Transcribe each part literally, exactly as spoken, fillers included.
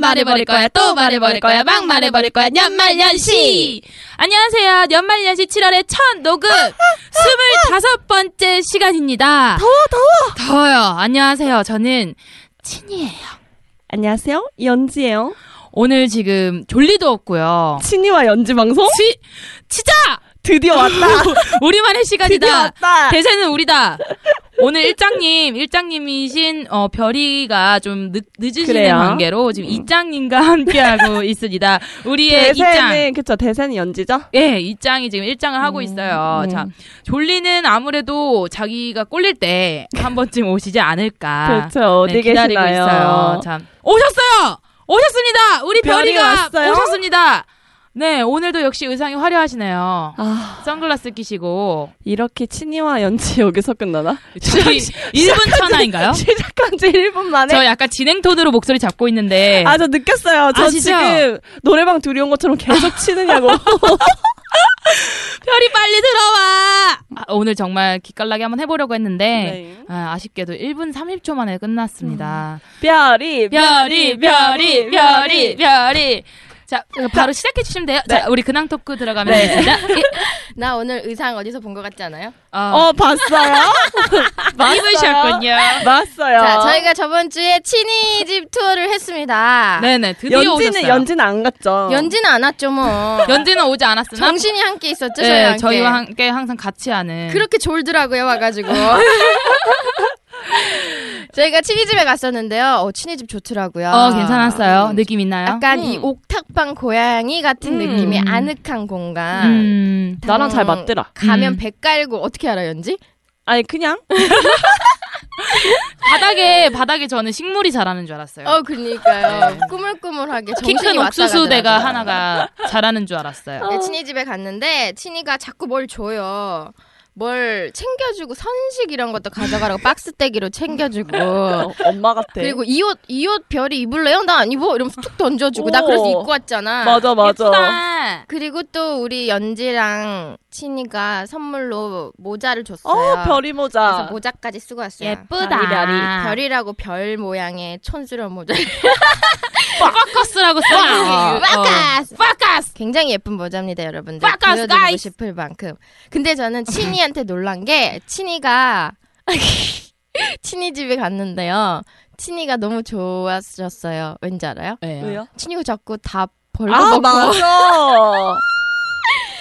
말해버릴 거야 또 말해버릴 거야 막 말해버릴 거야 연말연시. 안녕하세요. 연말연시 칠월의 첫 녹음 스물다섯 번째 시간입니다. 더워 더워 더워요. 안녕하세요. 저는 친이에요. 안녕하세요. 연지예요. 오늘 지금 졸리도 없고요. 친이와 연지 방송? 치, 치자! 드디어 왔다. 우리만의 시간이다. 드디어 왔다. 대세는 우리다. 오늘 일장님, 일장님이신 어, 별이가 좀 늦, 늦으시는 관계로 지금 음. 이장님과 함께하고 있습니다. 우리의 대세는, 이장. 그쵸, 대세는 연지죠? 예, 이장이 지금 일장을 음, 하고 있어요. 음. 자, 졸리는 아무래도 자기가 꼴릴 때 한 번쯤 오시지 않을까. 그렇죠. 어디 네, 기다리고 계시나요? 있어요. 참. 오셨어요! 오셨습니다! 우리 별이가 왔어요? 오셨습니다! 네, 오늘도 역시 의상이 화려하시네요. 아... 선글라스 끼시고. 이렇게 친이와 연지 여기서 끝나나? 저희 일 분 천하인가요? 시작한 지 일 분 만에? 저 약간 진행 톤으로 목소리 잡고 있는데. 아, 저 느꼈어요. 저 아시죠? 지금 노래방 둘이 온 것처럼 계속 치느냐고. 별이 빨리 들어와. 아, 오늘 정말 기깔나게 한번 해보려고 했는데 네. 아, 아쉽게도 일 분 삼십 초 만에 끝났습니다. 음. 별이, 별이, 별이, 별이, 별이, 별이. 자, 바로 시작해 주시면 돼요. 네. 자, 우리 근황 토크 들어가면 네. 되겠습니다. 예. 나 오늘 의상 어디서 본 것 같지 않아요? 어, 어 봤어요? 입으셨군요. 봤어요. 자, 저희가 저번 주에 친이 집 투어를 했습니다. 네네, 드디어 연지는, 오셨어요. 연지는 안 갔죠. 연지는 안 왔죠, 뭐. 연지는 오지 않았으나? 정신이 함께 있었죠, 네, 저희와 함께. 저희와 함께 항상 같이 하는. 그렇게 졸더라고요, 와가지고. 저희가 친이집에 갔었는데요. 어, 친이집 좋더라고요. 어, 괜찮았어요. 음, 느낌 있나요? 약간 음. 이 옥탑방 고양이 같은 음. 느낌의 아늑한 공간. 음. 나랑 잘 맞더라. 가면 음. 배 깔고 어떻게 알아, 연지? 아니 그냥 바닥에 바닥에 저는 식물이 자라는 줄 알았어요. 어, 그러니까요. 네. 꾸물꾸물하게 키 큰 옥수수대가 하나가 자라는 줄 알았어요. 네, 친이집에 갔는데 친이가 자꾸 뭘 줘요. 뭘 챙겨주고 선식 이런 것도 가져가라고 박스떼기로 챙겨주고 어, 엄마 같아. 그리고 이 옷 이 옷 별이 입을래요? 나 안 입어 이러면서 툭 던져주고 오. 나 그래서 입고 왔잖아. 맞아 맞아. 예쁘다. 그리고 또 우리 연지랑 친이가 선물로 모자를 줬어요. 어, 별이 모자. 그래서 모자까지 쓰고 왔어요. 예쁘다. 별이, 별이. 별이라고 별 모양의 촌스러운 모자. 파카스라고 써요. 파카스. 파카스. 굉장히 예쁜 모자입니다, 여러분들. 파카스 보여드리고 싶을 만큼. 근데 저는 친이한테 놀란 게 친이가 친이 집에 갔는데요. 친이가 너무 좋았었어요. 왠지 알아요? 왜요? 왜요? 친이가 자꾸 다 벌거벗고. 아, 맞아.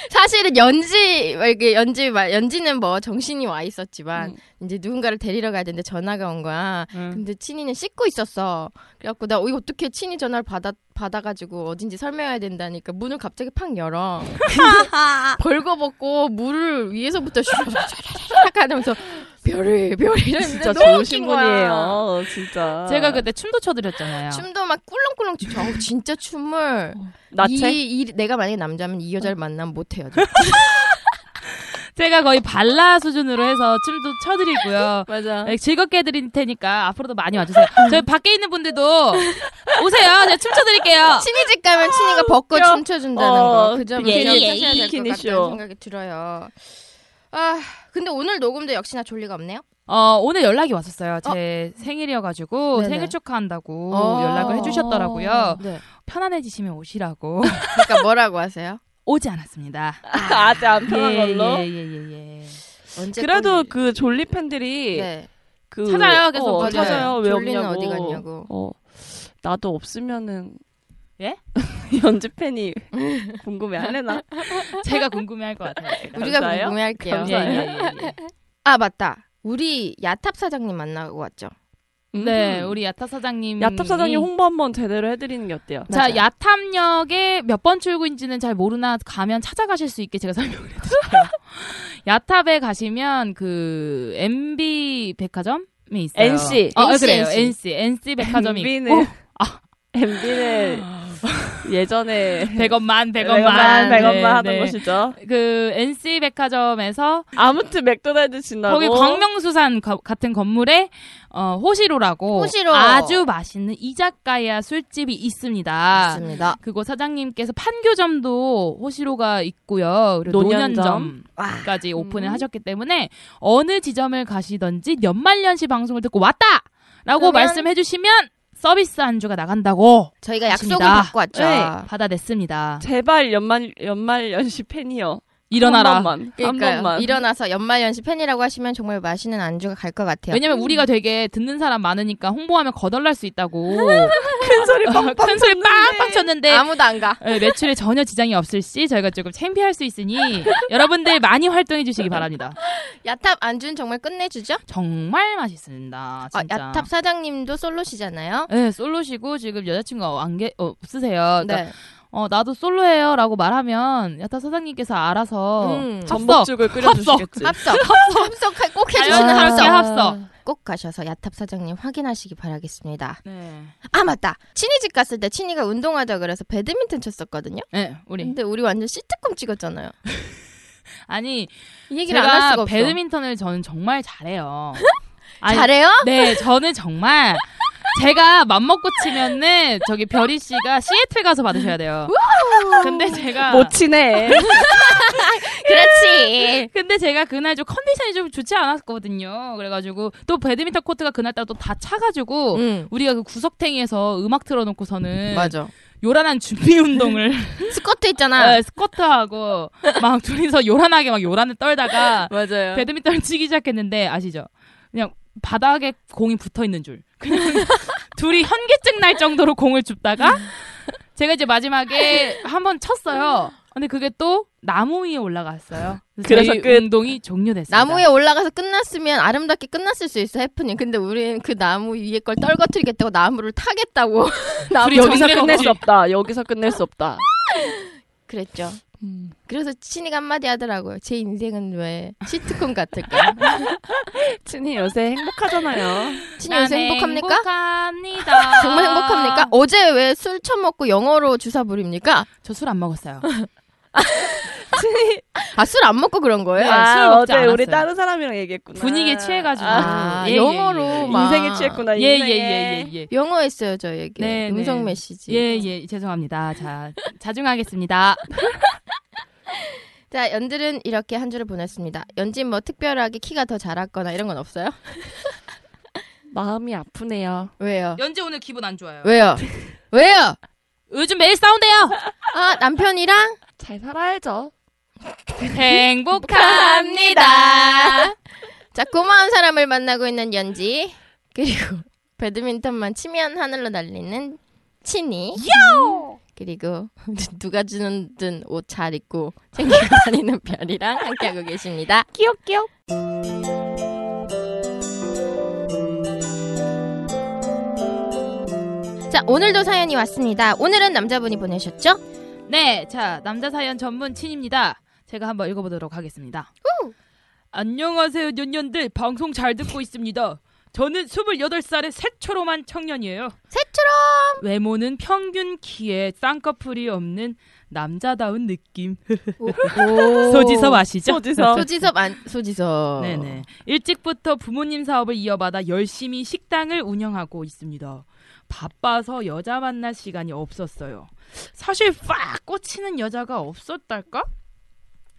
사실은 연지, 연지, 연지는 뭐 정신이 와 있었지만 음. 이제 누군가를 데리러 가야 되는데 전화가 온 거야. 음. 근데 친이는 씻고 있었어. 그래갖고 나 이거 어떻게 친이 전화를 받아, 받아가지고 어딘지 설명해야 된다니까 문을 갑자기 팍 열어. 벌거벗고 물을 위에서부터 슈라라라락 하면서 별이, 별이. 진짜 좋으신 분이에요. 진짜. 제가 그때 춤도 춰드렸잖아요. 춤도 막 꿀렁꿀렁 춰. 진짜 춤을. 나체? 이, 이, 내가 만약에 남자면 이 여자를 만나면 못해요. 제가 거의 발라 수준으로 해서 춤도 쳐드리고요. 맞아. 즐겁게 해드릴 테니까 앞으로도 많이 와주세요. 저희 밖에 있는 분들도 오세요. 제가 춤춰드릴게요. 친이집 가면 친이가 벗고 어, 춤춰준다는 어, 거. 그 점을 기억하셔야 될 것 같다는 생각이 들어요. 아, 근데 오늘 녹음도 역시나 졸리가 없네요? 어, 오늘 연락이 왔었어요. 제 어? 생일이어가지고 네네. 생일 축하한다고 어~ 연락을 해주셨더라고요. 네. 편안해지시면 오시라고. 그러니까 뭐라고 하세요? 오지 않았습니다. 아, 아직 안 편한 예, 걸로? 예, 예, 예, 예. 언제 그래도 또... 그 졸리 팬들이 네. 그... 찾아요. 계속 어, 찾아요. 왜 졸리는 없냐고. 졸리는 어디 갔냐고. 어, 나도 없으면은 예? 연지 팬이 궁금해하려나? 제가 궁금해할 것 같아요. 우리가 감사해요? 궁금해할게요. 감사해요. 예, 예, 예. 아 맞다. 우리 야탑 사장님 만나고 왔죠? 네, 음. 우리 야탑 사장님. 야탑 사장님 홍보 한번 제대로 해드리는 게 어때요? 자, 맞아요. 야탑역에 몇 번 출구인지는 잘 모르나 가면 찾아가실 수 있게 제가 설명을 해드릴게요. 야탑에 가시면 그 엠비 백화점이 있어요. 엔씨. 어, 엔씨, 그래요. 엔씨. 엔씨, 엔씨 백화점이 엠비는... 있고. 아, 엠비는 예전에 백원만 백원만 백원만 하던 네. 것이죠. 그 엔씨 백화점에서 아무튼 맥도날드 지나고 거기 광명수산 거, 같은 건물에 어, 호시로라고 호시로. 아주 맛있는 이자카야 술집이 있습니다. 맞습니다. 그거 사장님께서 판교점도 호시로가 있고요. 그리고 노년점. 노년점까지 와. 오픈을 음. 하셨기 때문에 어느 지점을 가시든지 연말연시 방송을 듣고 왔다! 라고 그러면... 말씀해 주시면 서비스 안주가 나간다고 저희가 하십니다. 약속을 받고 왔죠. 네. 받아냈습니다. 제발 연말 연말 연시 팬이요. 일어나라. 한 번만. 그러니까요. 한 번만. 일어나서 연말 연시 팬이라고 하시면 정말 맛있는 안주가 갈 것 같아요. 왜냐면 음. 우리가 되게 듣는 사람 많으니까 홍보하면 거덜날 수 있다고. 큰 소리 빵빵 큰 소리 빵빵 쳤는데 아무도 안 가. 네, 매출에 전혀 지장이 없을 시 저희가 조금 창피할 수 있으니 여러분들 많이 활동해 주시기 바랍니다. 야탑 안주는 정말 끝내주죠? 정말 맛있습니다. 진짜. 아, 야탑 사장님도 솔로시잖아요. 네, 솔로시고 지금 여자친구가 안 계, 어, 없으세요. 그러니까 네. 어 나도 솔로예요 라고 말하면 야타 사장님께서 알아서 음, 전복죽을 끓여주시겠지. 합석 합석 합석 꼭 해주시는 합석 합석 꼭 가셔서 야탑 사장님 확인하시기 바라겠습니다. 네. 아 맞다. 친이 집 갔을 때 친이가 운동하자 그래서 배드민턴 쳤었거든요. 네 우리. 근데 우리 완전 시트콤 찍었잖아요. 아니 이 얘기를 안 할 수가 없어. 배드민턴을 저는 정말 잘해요. 아니, 잘해요? 네 저는 정말. 제가 맘먹고 치면은 저기 별이 씨가 시애틀 가서 받으셔야 돼요. 근데 제가 못 치네. 그렇지. 근데 제가 그날 좀 컨디션이 좀 좋지 않았거든요. 그래가지고 또 배드민턴 코트가 그날 따라 또 다 차가지고 음. 우리가 그 구석탱이에서 음악 틀어놓고서는 맞아. 요란한 준비 운동을 스쿼트 있잖아. 네, 스쿼트하고 막 둘이서 요란하게 막 요란을 떨다가 맞아요. 배드민턴을 치기 시작했는데 아시죠? 그냥 바닥에 공이 붙어있는 줄 그냥 둘이 현기증 날 정도로 공을 줍다가 제가 이제 마지막에 한번 쳤어요. 근데 그게 또 나무 위에 올라갔어요. 그래서 그 운동이 종료됐습니다. 나무 위에 올라가서 끝났으면 아름답게 끝났을 수 있어 해프닝. 근데 우리는 그 나무 위에 걸 떨궈뜨리겠다고 나무를 타겠다고. 나무 여기서 끝낼 수 없다. 여기서 끝낼 수 없다. 그랬죠. 음. 그래서 친이가 한마디 하더라고요. 제 인생은 왜 시트콤 같을까? 친이 요새 행복하잖아요. 친이 요새 행복합니까? 행복합니다. 정말 행복합니까? 어제 왜 술 처먹고 영어로 주사 부립니까? 저 술 안 먹었어요. 친이 아, 술 안 먹고 그런 거예요? 아, 술 먹지 어제 않았어요. 우리 다른 사람이랑 얘기했구나. 분위기에 취해가지고 아, 예, 영어로 예, 예, 막 인생에 취했구나. 예예예예. 예, 예, 예. 영어 했어요 저 얘기. 네, 음성 네. 메시지. 예예 예, 죄송합니다. 자 자중하겠습니다. 자 연들은 이렇게 한 주를 보냈습니다. 연진 뭐 특별하게 키가 더 자랐거나 이런 건 없어요? 마음이 아프네요. 왜요? 연진 오늘 기분 안 좋아요. 왜요? 왜요? 요즘 매일 싸운대요. 아 남편이랑 잘 살아야죠. 행복합니다. 자 고마운 사람을 만나고 있는 연지 그리고 배드민턴만 치면 하늘로 날리는 친이 요! 그리고 누가 주는 듯 옷 잘 입고 챙기고 다니는 별이랑 함께하고 계십니다. 끼역끼역. 자 오늘도 사연이 왔습니다. 오늘은 남자분이 보내셨죠? 네, 자 남자 사연 전문 친입니다. 제가 한번 읽어보도록 하겠습니다. 우! 안녕하세요 년년들 방송 잘 듣고 있습니다. 저는 스물여덟 살의 새초롬한 청년이에요. 새초롬! 외모는 평균 키에 쌍꺼풀이 없는 남자다운 느낌. 소지섭 아시죠? 소지섭. 소지섭 안 소지섭. 네네. 일찍부터 부모님 사업을 이어받아 열심히 식당을 운영하고 있습니다. 바빠서 여자 만날 시간이 없었어요. 사실 팍 꽂히는 여자가 없었달까?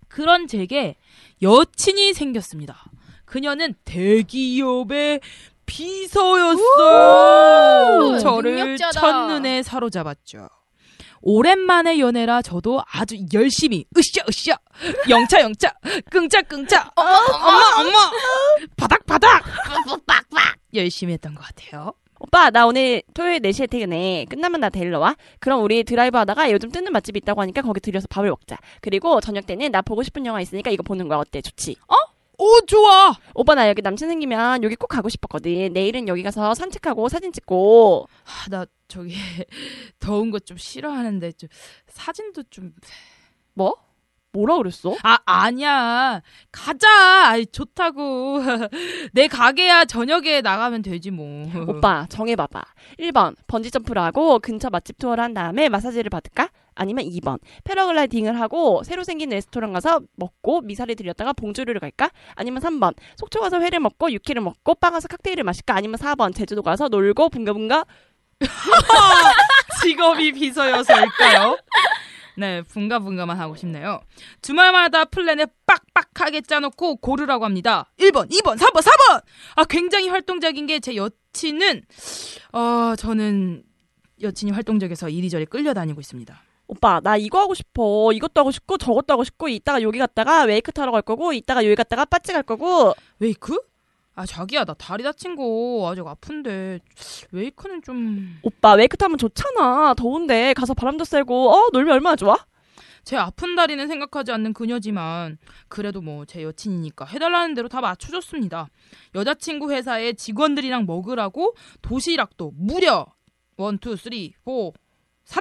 그런 제게 여친이 생겼습니다. 그녀는 대기업의 비서였어요. 저를 능력자다. 첫눈에 사로잡았죠. 오랜만에 연애라 저도 아주 열심히 으쌰 으쌰 영차 영차 끙짝 끙짝 엄마 엄마 엄마 바닥 바닥 빡빡 열심히 했던 것 같아요. 오빠 나 오늘 토요일 네 시에 퇴근해. 끝나면 나 데리러 와. 그럼 우리 드라이브 하다가 요즘 뜨는 맛집이 있다고 하니까 거기 들려서 밥을 먹자. 그리고 저녁 때는 나 보고 싶은 영화 있으니까 이거 보는 거야. 어때? 좋지? 어? 오 좋아. 오빠 나 여기 남친 생기면 여기 꼭 가고 싶었거든. 내일은 여기 가서 산책하고 사진 찍고. 아, 나 저기 더운 거 좀 싫어하는데 좀 사진도 좀... 뭐? 뭐라 그랬어? 아, 아니야. 가자. 아이, 좋다고. 내 가게야 저녁에 나가면 되지 뭐. 오빠, 정해봐봐. 일 번, 번지점프를 하고 근처 맛집 투어를 한 다음에 마사지를 받을까? 아니면 이 번, 패러글라이딩을 하고 새로 생긴 레스토랑 가서 먹고 미사리 들렸다가 봉주류를 갈까? 아니면 삼 번, 속초 가서 회를 먹고 육회를 먹고 빵 가서 칵테일을 마실까? 아니면 사 번, 제주도 가서 놀고 붕가붕가. 직업이 비서여서일까요? 네, 분가분가만 하고 싶네요. 주말마다 플랜을 빡빡하게 짜놓고 고르라고 합니다. 일 번, 이 번, 삼 번, 사 번! 아, 굉장히 활동적인 게 제 여친은, 어, 저는 여친이 활동적에서 이리저리 끌려다니고 있습니다. 오빠, 나 이거 하고 싶어. 이것도 하고 싶고, 저것도 하고 싶고, 이따가 여기 갔다가 웨이크 타러 갈 거고, 이따가 여기 갔다가 빠찌 갈 거고. 웨이크? 아, 자기야, 나 다리 다친 거 아직 아픈데 웨이크는 좀... 오빠, 웨이크 타면 좋잖아. 더운데 가서 바람도 쐬고 어 놀면 얼마나 좋아? 제 아픈 다리는 생각하지 않는 그녀지만 그래도 뭐 제 여친이니까 해달라는 대로 다 맞춰줬습니다. 여자친구 회사에 직원들이랑 먹으라고 도시락도 무려 일, 이, 삼, 사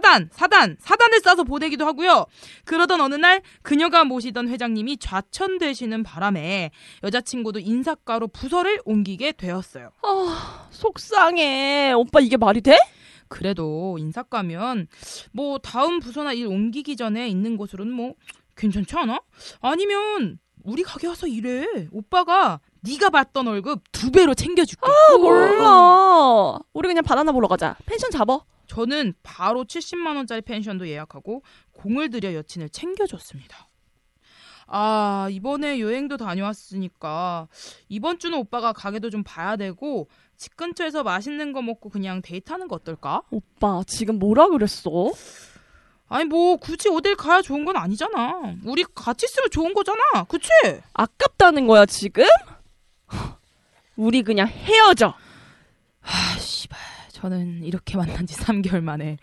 사단! 사단! 사단을 싸서 보내기도 하고요. 그러던 어느 날 그녀가 모시던 회장님이 좌천되시는 바람에 여자친구도 인사과로 부서를 옮기게 되었어요. 아, 속상해. 오빠 이게 말이 돼? 그래도 인사과면 뭐 다음 부서나 일 옮기기 전에 있는 곳으로는 뭐 괜찮지 않아? 아니면 우리 가게 와서 일해. 오빠가 네가 받던 월급 두 배로 챙겨줄게. 아, 몰라. 우리 그냥 바나나 보러 가자. 펜션 잡아. 저는 바로 칠십만 원짜리 펜션도 예약하고 공을 들여 여친을 챙겨줬습니다. 아, 이번에 여행도 다녀왔으니까 이번 주는 오빠가 가게도 좀 봐야 되고 집 근처에서 맛있는 거 먹고 그냥 데이트하는 거 어떨까? 오빠, 지금 뭐라 그랬어? 아니 뭐 굳이 어딜 가야 좋은 건 아니잖아. 우리 같이 있으면 좋은 거잖아. 그치? 아깝다는 거야 지금? 우리 그냥 헤어져. 하, 씨발. 저는 이렇게 만난 지 삼 개월 만에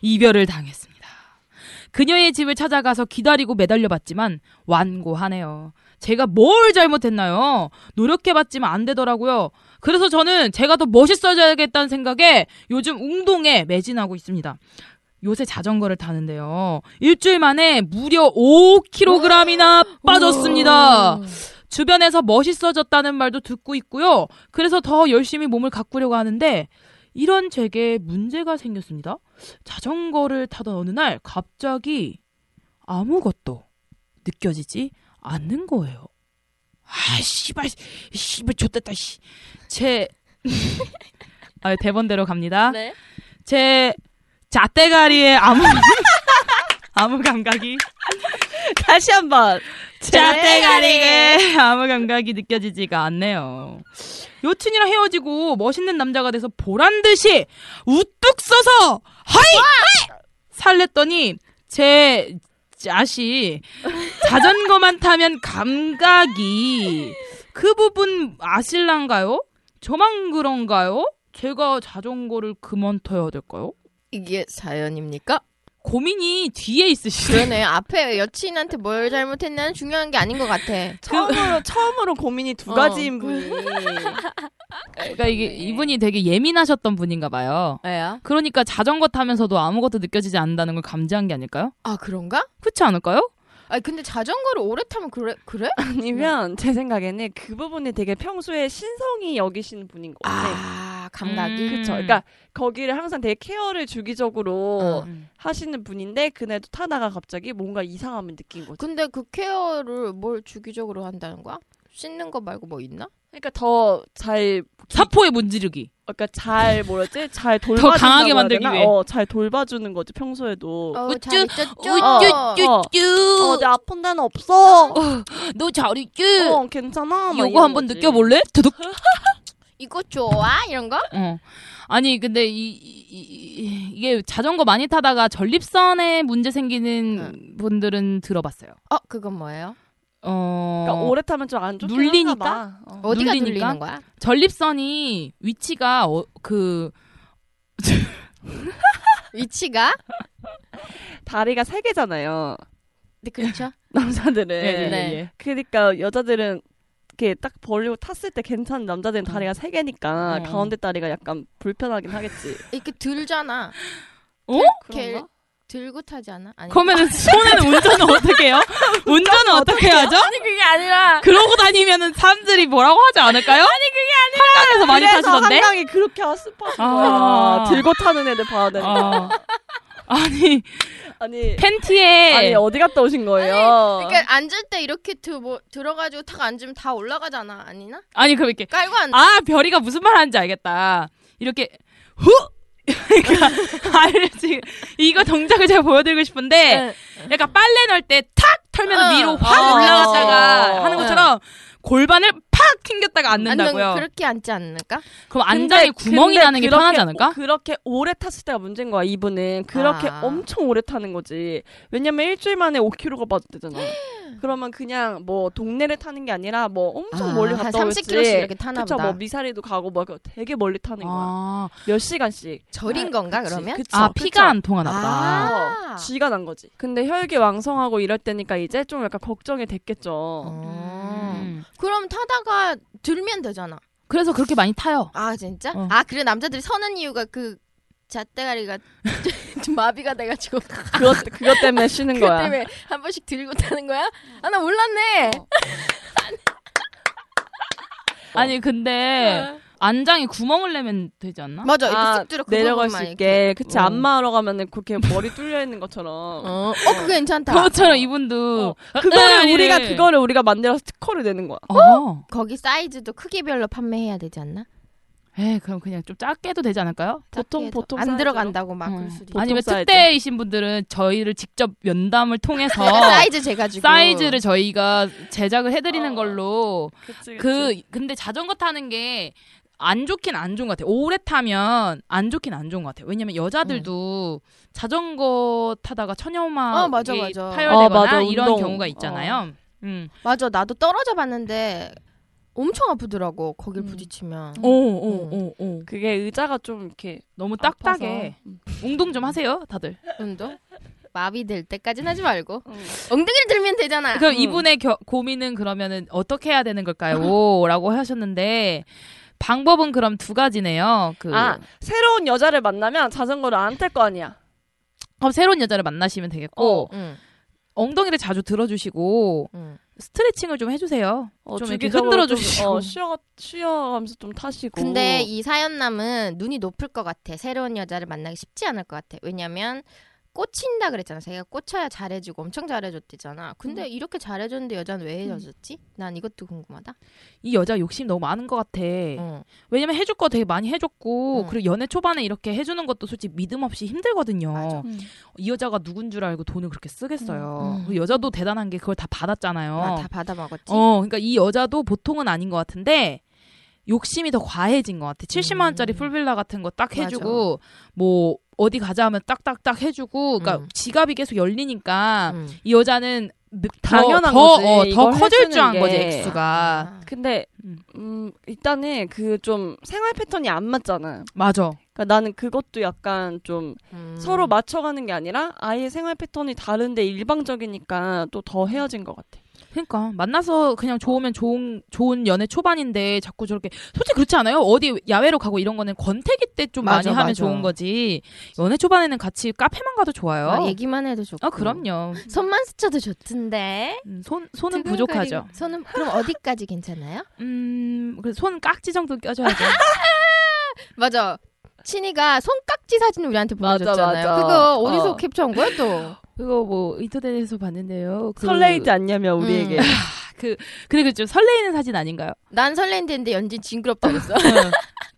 이별을 당했습니다. 그녀의 집을 찾아가서 기다리고 매달려봤지만 완고하네요. 제가 뭘 잘못했나요? 노력해봤지만 안 되더라고요. 그래서 저는 제가 더 멋있어져야겠다는 생각에 요즘 운동에 매진하고 있습니다. 요새 자전거를 타는데요. 일주일 만에 무려 오 킬로그램이나 빠졌습니다. 주변에서 멋있어졌다는 말도 듣고 있고요. 그래서 더 열심히 몸을 가꾸려고 하는데 이런 제게 문제가 생겼습니다. 자전거를 타던 어느 날 갑자기 아무것도 느껴지지 않는 거예요. 아, 씨발, 씨발, 좆됐다, 씨. 제, 아, 대본대로 갑니다. 네. 제 잣대가리에 아무, 아무 감각이. 다시 한 번. 잣대가리에 아무 감각이 느껴지지가 않네요. 여친이랑 헤어지고 멋있는 남자가 돼서 보란듯이 우뚝 서서 하이! 하이! 살랬더니 제 자식 자전거만 타면 감각이 그 부분 아실란가요? 저만 그런가요? 제가 자전거를 그만 타야 될까요? 이게 사연입니까? 고민이 뒤에 있으시네. 그러네. 앞에 여친한테 뭘 잘못했냐는 중요한 게 아닌 것 같아. 처음으로 처음으로 고민이 두 어, 가지인 분이. 그러니까 이게 이분이 되게 예민하셨던 분인가 봐요. 왜요? 그러니까 자전거 타면서도 아무것도 느껴지지 않는다는 걸 감지한 게 아닐까요? 아, 그런가? 그렇지 않을까요? 아, 근데 자전거를 오래 타면 그래? 그래? 아니면 제 생각에는 그 부분이 되게 평소에 신성히 여기시는 분인 것 같아. 아, 감각이. 음. 그렇죠. 그러니까 거기를 항상 되게 케어를 주기적으로 음. 하시는 분인데 그날도 타다가 갑자기 뭔가 이상함을 느낀 거죠. 근데 그 케어를 뭘 주기적으로 한다는 거야? 씻는 거 말고 뭐 있나? 그러니까 더 잘 사포에 문지르기. 그러니까 잘 뭐랬지? 잘 돌봐준다고. 더 강하게 만들기 위해. 어, 잘 돌봐주는 거지 평소에도. 우쭈 우쭈쭈쭈. 어, 내 아픈 데는 없어. 어, 너 잘 있지? 어, 괜찮아. 이거 한번 거지. 느껴볼래? 두둑. 이거 좋아? 이런 거? 어. 아니 근데 이, 이, 이, 이게 자전거 많이 타다가 전립선에 문제 생기는 응. 분들은 들어봤어요. 어, 그건 뭐예요? 어. 그러니까 오래 타면 좀 안 좋긴 눌리니까? 봐. 어. 어디가 눌리니까? 눌리는 거야? 전립선이 위치가 어, 그 위치가 다리가 세 개잖아요. 네, 그렇죠. 남자들은. 네, 네, 네. 그러니까 여자들은 이렇게 딱 벌리고 탔을 때 괜찮은 남자들은 다리가 어. 세 개니까 어. 가운데 다리가 약간 불편하긴 하겠지. 이렇게 들잖아. 어? 그런가? 들고 타지 않아? 아니, 그러면은 손에는 운전은 어떻게 해요? 운전은 어떻게 하죠? 아니 그게 아니라 그러고 다니면은 사람들이 뭐라고 하지 않을까요? 아니 그게 아니라 한강에서 많이 타시던데? 한강이 그렇게 습하신 거야. 아, 들고 타는 애들 봐야 되는 아, 아니 아니 팬티에 아니 어디 갔다 오신 거예요? 아니, 그러니까 앉을 때 이렇게 드, 뭐, 들어가지고 탁 앉으면 다 올라가잖아. 아니나? 아니 그럼 이렇게 깔고 앉아. 아 별이가 무슨 말 하는지 알겠다. 이렇게 후! 그러니까 아래 지금 이거 동작을 제가 보여드리고 싶은데 약간 빨래 넣을 때 탁 털면 위로 확 올라갔다가 하는 것처럼 골반을 팍 튕겼다가 앉는다고요. 그렇게 앉지 않을까? 그럼 앉아에 구멍이 나는 게 편하지 않을까? 오, 그렇게 오래 탔을 때가 문제인 거야. 이분은 그렇게 아. 엄청 오래 타는 거지. 왜냐면 일주일 만에 오 킬로미터가 빠졌대잖아. 그러면 그냥 뭐 동네를 타는 게 아니라 뭐 엄청 아, 멀리 갔다 오지. 삼십 킬로미터씩 이렇게 타나 보다. 그쵸, 뭐 미사리도 가고 뭐 되게 멀리 타는 아. 거야. 몇 시간씩. 절인 아, 건가 그치, 그러면? 그쵸, 아 그쵸. 피가 안 통하나 보다. 아. 쥐가 난 거지. 근데 혈기 왕성하고 이럴 때니까 이제 좀 약간 걱정이 됐겠죠. 음. 음. 그럼 타다가 들면 되잖아. 그래서 그렇게 많이 타요. 아 진짜? 어. 아 그래 남자들이 서는 이유가 그 잣대가리가 좀 마비가 돼가지고 그것 그것 때문에 쉬는 그것 거야. 그것 때문에 한 번씩 들고 타는 거야? 아 나 몰랐네. 어. 아니 근데 안장에 구멍을 내면 되지 않나? 맞아. 이렇게 아, 쑥 들어 내려갈 수 있게. 그치 어. 안마하러 가면은 그렇게 머리 뚫려 있는 것처럼. 어, 어 그거 괜찮다. 그것처럼 이분도 어. 그거를 네, 우리가 그거를 우리가 만들어서 특허를 내는 거야. 어. 어. 거기 사이즈도 크기별로 판매해야 되지 않나? 에 그럼 그냥 좀 작게도 되지 않을까요? 보통 보통 안 들어간다고 막 어. 그럴 수도 있고 아니면 사이즈. 특대이신 분들은 저희를 직접 면담을 통해서 사이즈 재가지고 사이즈를 저희가 제작을 해드리는 어. 걸로. 그치, 그치. 그 근데 자전거 타는 게 안 좋긴 안 좋은 것 같아요. 오래 타면 안 좋긴 안 좋은 것 같아요. 왜냐면 여자들도 응. 자전거 타다가 천연막이 어, 맞아, 맞아. 파열되거나 어, 맞아, 이런 운동. 경우가 있잖아요. 어. 음. 맞아 나도 떨어져 봤는데 엄청 아프더라고. 거길 음. 부딪히면. 오오오오. 음. 오, 오, 오. 그게 의자가 좀 이렇게 너무 딱딱해. 아파서. 운동 좀 하세요, 다들. 운동? 마비 될 때까지는 하지 말고 응. 엉덩이를 들면 되잖아. 그럼 응. 이분의 겨, 고민은 그러면은 어떻게 해야 되는 걸까요?라고 하셨는데 방법은 그럼 두 가지네요. 그 아 새로운 여자를 만나면 자전거를 안 탈 거 아니야. 그럼 새로운 여자를 만나시면 되겠고. 어, 응. 엉덩이를 자주 들어주시고 응. 스트레칭을 좀 해주세요. 어, 좀 이렇게 흔들어주시고 어, 쉬어, 쉬어가면서 좀 타시고. 근데 이 사연남은 눈이 높을 것 같아. 새로운 여자를 만나기 쉽지 않을 것 같아. 왜냐면 꽂힌다 그랬잖아. 자기가 꽂혀야 잘해주고 엄청 잘해줬대잖아. 근데 음. 이렇게 잘해줬는데 여자는 왜 헤어졌지? 음. 난 이것도 궁금하다. 이 여자 욕심 너무 많은 것 같아. 음. 왜냐면 해줄 거 되게 많이 해줬고 음. 그리고 연애 초반에 이렇게 해주는 것도 솔직히 믿음 없이 힘들거든요. 맞아. 음. 이 여자가 누군 줄 알고 돈을 그렇게 쓰겠어요. 음. 음. 그리고 여자도 대단한 게 그걸 다 받았잖아요. 아, 다 받아먹었지. 어, 그러니까 이 여자도 보통은 아닌 것 같은데 욕심이 더 과해진 것 같아. 칠십만 원짜리 풀빌라 같은 거 딱 해주고 맞아. 뭐 어디 가자 하면 딱딱딱 해주고 그러니까 음. 지갑이 계속 열리니까 음. 이 여자는 당연한 더, 거지. 어, 더 커질 줄 안 거지 액수가. 아. 근데 음, 일단은 그 좀 생활 패턴이 안 맞잖아. 맞아. 그러니까 나는 그것도 약간 좀 음. 서로 맞춰가는 게 아니라 아예 생활 패턴이 다른데 일방적이니까 또 더 헤어진 것 같아. 그러니까 만나서 그냥 좋으면 좋은 좋은 연애 초반인데 자꾸 저렇게 솔직히 그렇지 않아요? 어디 야외로 가고 이런 거는 권태기 때 좀 많이 하면 맞아. 좋은 거지 연애 초반에는 같이 카페만 가도 좋아요. 아, 얘기만 해도 좋고. 아 그럼요. 손만 스쳐도 좋던데. 음, 손 손은 부족하죠. 손은 그럼 어디까지 괜찮아요? 음, 그래서 손 깍지 정도 껴줘야죠. 맞아. 친이가 손깍지 사진을 우리한테 보내줬잖아요. 맞아, 맞아. 그거 어디서 어. 캡처한 거야 또? 그거 뭐 인터넷에서 봤는데요. 그... 설레이지 않냐며 우리에게. 음. 그 그리고 좀 설레이는 사진 아닌가요? 난 설레는데 연진 징그럽다고 했어.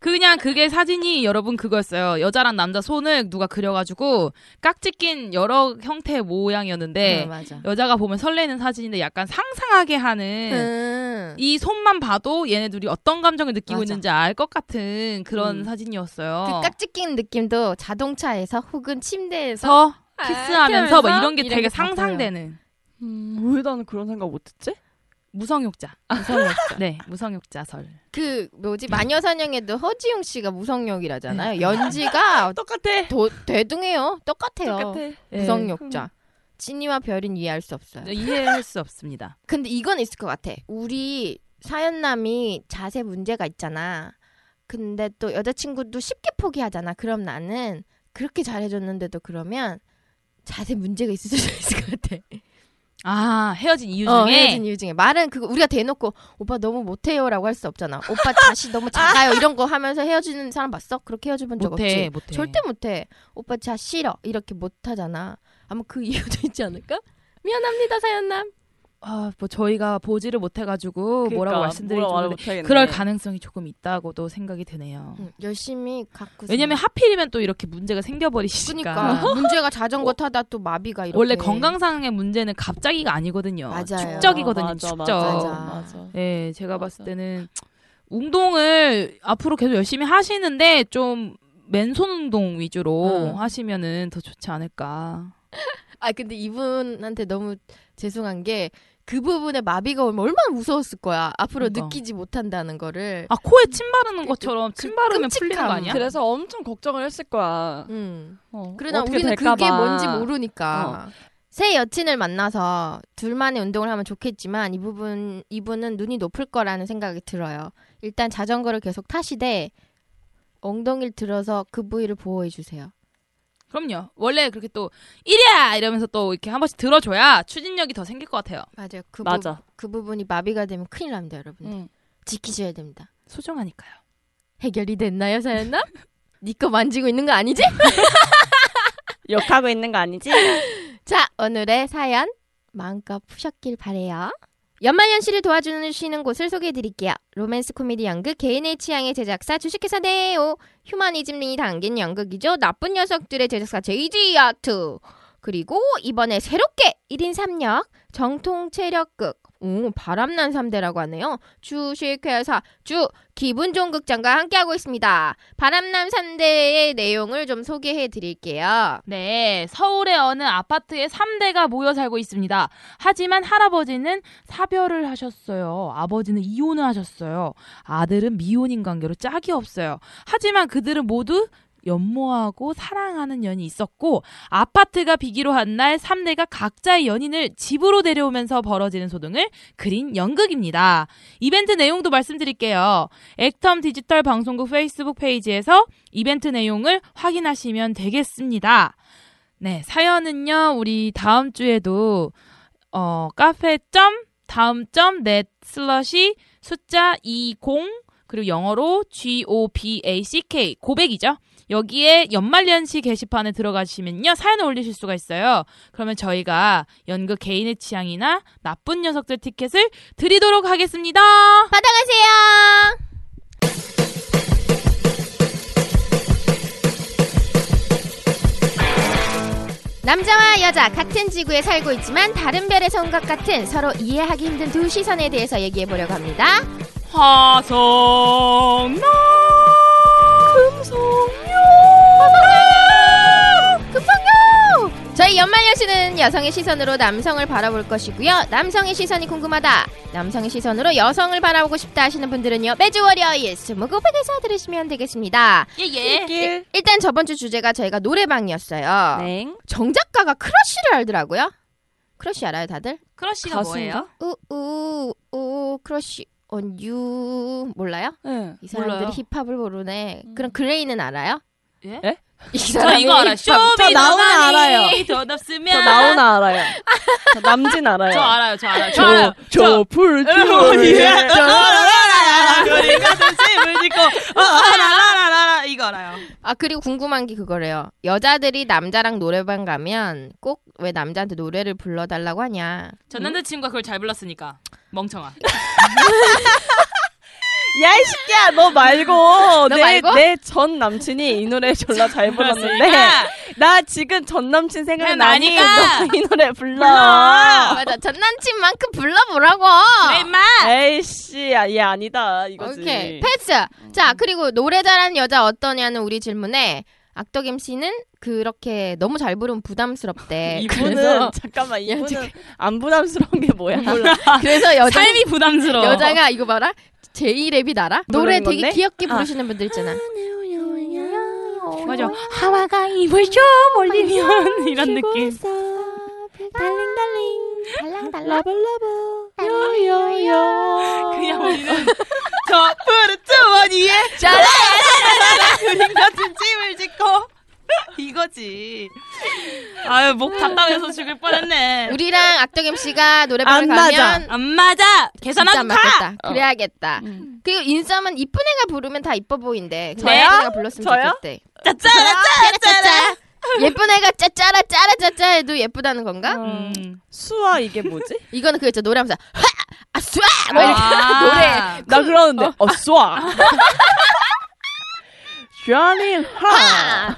그냥 그게 사진이 여러분 그거였어요. 여자랑 남자 손을 누가 그려가지고 깍지 낀 여러 형태의 모양이었는데 네, 여자가 보면 설레는 사진인데 약간 상상하게 하는 음. 이 손만 봐도 얘네 둘이 어떤 감정을 느끼고 맞아. 있는지 알 것 같은 그런 음. 사진이었어요. 그 깍지 낀 느낌도 자동차에서 혹은 침대에서 아, 키스하면서 막 이런 게 이런 되게 상상되는. 음. 왜 나는 그런 생각 못했지? 무성욕자. 무성욕자. 네, 무성욕자설. 그 뭐지 마녀사냥에도 허지웅 씨가 무성욕이라잖아요. 네. 연지가 똑같아. 도, 대등해요. 똑같아요. 똑같아. 무성욕자. 진이와 별인 이해할 수 없어요. 네, 이해할 수 없습니다. 근데 이건 있을 것 같아. 우리 사연남이 자세 문제가 있잖아. 근데 또 여자친구도 쉽게 포기하잖아. 그럼 나는 그렇게 잘해줬는데도 그러면 자세 문제가 있을 수 있을 것 같아. 아 헤어진 이유 중에 어, 헤어진 이유 중에 말은 그거 우리가 대놓고 오빠 너무 못해요라고 할 수 없잖아. 오빠 다시 너무 작아요 이런 거 하면서 헤어지는 사람 봤어? 그렇게 헤어지본 적 없지. 못해 못해 절대 못해. 오빠 자 싫어 이렇게 못하잖아. 아마 그 이유도 있지 않을까? 미안합니다 사연남. 아, 뭐 저희가 보지를 못해가지고 그러니까, 뭐라고 말씀드리는데 그럴 가능성이 조금 있다고도 생각이 드네요. 응, 열심히 갖고. 왜냐면 하필이면 또 이렇게 문제가 생겨버리시니까. 그러니까 문제가 자전거 어, 타다 또 마비가 이렇게. 원래 건강상의 문제는 갑자기가 아니거든요. 맞아요. 축적이거든요. 아, 맞아, 축적. 맞아, 맞아. 네, 제가 맞아. 봤을 때는 운동을 앞으로 계속 열심히 하시는데 좀 맨손 운동 위주로 응. 하시면은 더 좋지 않을까. 아 근데 이분한테 너무 죄송한 게. 그 부분에 마비가 오면 얼마나 무서웠을 거야. 앞으로 그러니까. 느끼지 못한다는 거를. 아 코에 침 바르는 것처럼 그, 침 바르면 끔찍함. 풀리는 거 아니야? 그래서 엄청 걱정을 했을 거야. 음. 어. 그러나 우리는 될까봐. 그게 뭔지 모르니까. 어. 새 여친을 만나서 둘만의 운동을 하면 좋겠지만 이 부분, 이분은 눈이 높을 거라는 생각이 들어요. 일단 자전거를 계속 타시되 엉덩이를 들어서 그 부위를 보호해 주세요. 그럼요. 원래 그렇게 또 일이야 이러면서 또 이렇게 한 번씩 들어줘야 추진력이 더 생길 것 같아요. 맞아요. 그, 맞아. 부, 그 부분이 마비가 되면 큰일 납니다. 여러분들. 응. 지키셔야 됩니다. 소중하니까요. 해결이 됐나요 사연남? 니 거 만지고 있는 거 아니지? 욕하고 있는 거 아니지? 자 오늘의 사연 마음껏 푸셨길 바래요. 연말연시를 도와주시는 곳을 소개해드릴게요. 로맨스 코미디 연극 개인의 취향의 제작사 주식회사 네오, 휴머니즘이 담긴 연극이죠. 나쁜 녀석들의 제작사 제이지아트, 그리고 이번에 새롭게 일인 삼역 정통 체력극 오, 바람난 삼대라고 하네요. 주식회사 주 기분 좋은 극장과 함께하고 있습니다. 바람난 삼대의 내용을 좀 소개해드릴게요. 네, 서울의 어느 아파트에 삼대가 모여 살고 있습니다. 하지만 할아버지는 사별을 하셨어요. 아버지는 이혼을 하셨어요. 아들은 미혼인 관계로 짝이 없어요. 하지만 그들은 모두 연모하고 사랑하는 연이 있었고 아파트가 비기로 한 날 삼대가 각자의 연인을 집으로 데려오면서 벌어지는 소동을 그린 연극입니다. 이벤트 내용도 말씀드릴게요. 액텀 디지털 방송국 페이스북 페이지에서 이벤트 내용을 확인하시면 되겠습니다. 네, 사연은요. 우리 다음 주에도 어, 카페 점 다음 점 넷 슬러시 숫자 이십 그리고 영어로 지 오 비 에이 씨 케이 고백이죠. 여기에 연말연시 게시판에 들어가시면요. 사연을 올리실 수가 있어요. 그러면 저희가 연극 개인의 취향이나 나쁜 녀석들 티켓을 드리도록 하겠습니다. 받아가세요. 남자와 여자 같은 지구에 살고 있지만 다른 별의 성각 같은 서로 이해하기 힘든 두 시선에 대해서 얘기해보려고 합니다. 화성 금성 저희 연말연시는 여성의 시선으로 남성을 바라볼 것이고요. 남성의 시선이 궁금하다, 남성의 시선으로 여성을 바라보고 싶다 하시는 분들은요. 매주 월요일 스무고백에서 들으시면 되겠습니다. 예예. 예. 일단 저번 주 주제가 저희가 노래방이었어요. 네. 정 작가가 크러쉬를 알더라고요. 크러쉬 알아요 다들? 크러쉬가 뭐예요? 우우우 크러쉬 on you 몰라요? 네, 이 사람들이 몰라요. 힙합을 모르네. 음. 그럼 그레이는 알아요? 예? 예? 저 이거 알아요. 저 나오나 알아요. 돈 없으면 저 나오나 알아요. 저 남진 알아요. 저 알아요. 저 알아요. 저 풀주머니에 저 알아요. 뮤지컬. 어, 라라라라 이거 알아요. 아 그리고 궁금한 게 그거래요. 여자들이 남자랑 노래방 가면 꼭 왜 남자한테 노래를 불러달라고 하냐. 전 남자친구가 그걸 잘 불렀으니까 멍청아. 야, 이 새끼야, 너 말고, 내, 내 전 남친이 이 노래 졸라 잘 불렀는데, 나 지금 전 남친 생각나니, 너 이 노래 불러. 불러. 맞아, 전 남친만큼 불러보라고. 내 마! 에이씨, 야, 얘 아니다, 이거지. 오케이, 패스! 자, 그리고 노래 잘하는 여자 어떠냐는 우리 질문에, 악덕 엠씨는 그렇게 너무 잘 부르면 부담스럽대. 이분은 잠깐만 이분은 안 부담스러운 게 뭐야? 몰라. 그래서 여자 삶이 부담스러워. 여자가 이거 봐라. 제이 랩이 나라? 노래 되게 건데? 귀엽게 부르시는 아. 분들 있잖아. 맞아. 하와가 입을 좀 올리면 이런 느낌. 달링 달링 달랑 달랑 러블러블 요요요 그냥 우리는 저 푸른 주머니에 짜라라라라 그림 같은 짐을 짓고 이거지. 아유 목 답답해서 죽을 뻔했네. 우리랑 악덕 엠씨가 노래방을 가면 맞아. 안 맞아. 계산하고 가. 어. 그래야겠다. 음. 그리고 인썸은 이쁜 애가 부르면 다 이뻐 보인대. 저요? 예쁜 애가 불렀으면 저요? 좋겠대. 짜짜라짜라짜라 예쁜 애가 짜짜라 짜라짜라 해도 예쁘다는 건가? 음. 수아 이게 뭐지? 이거는 그랬죠. 노래하면서 아 수아 막 이렇게 아~ 노래. 나 그, 그러는데 어 수아. 슈아니 하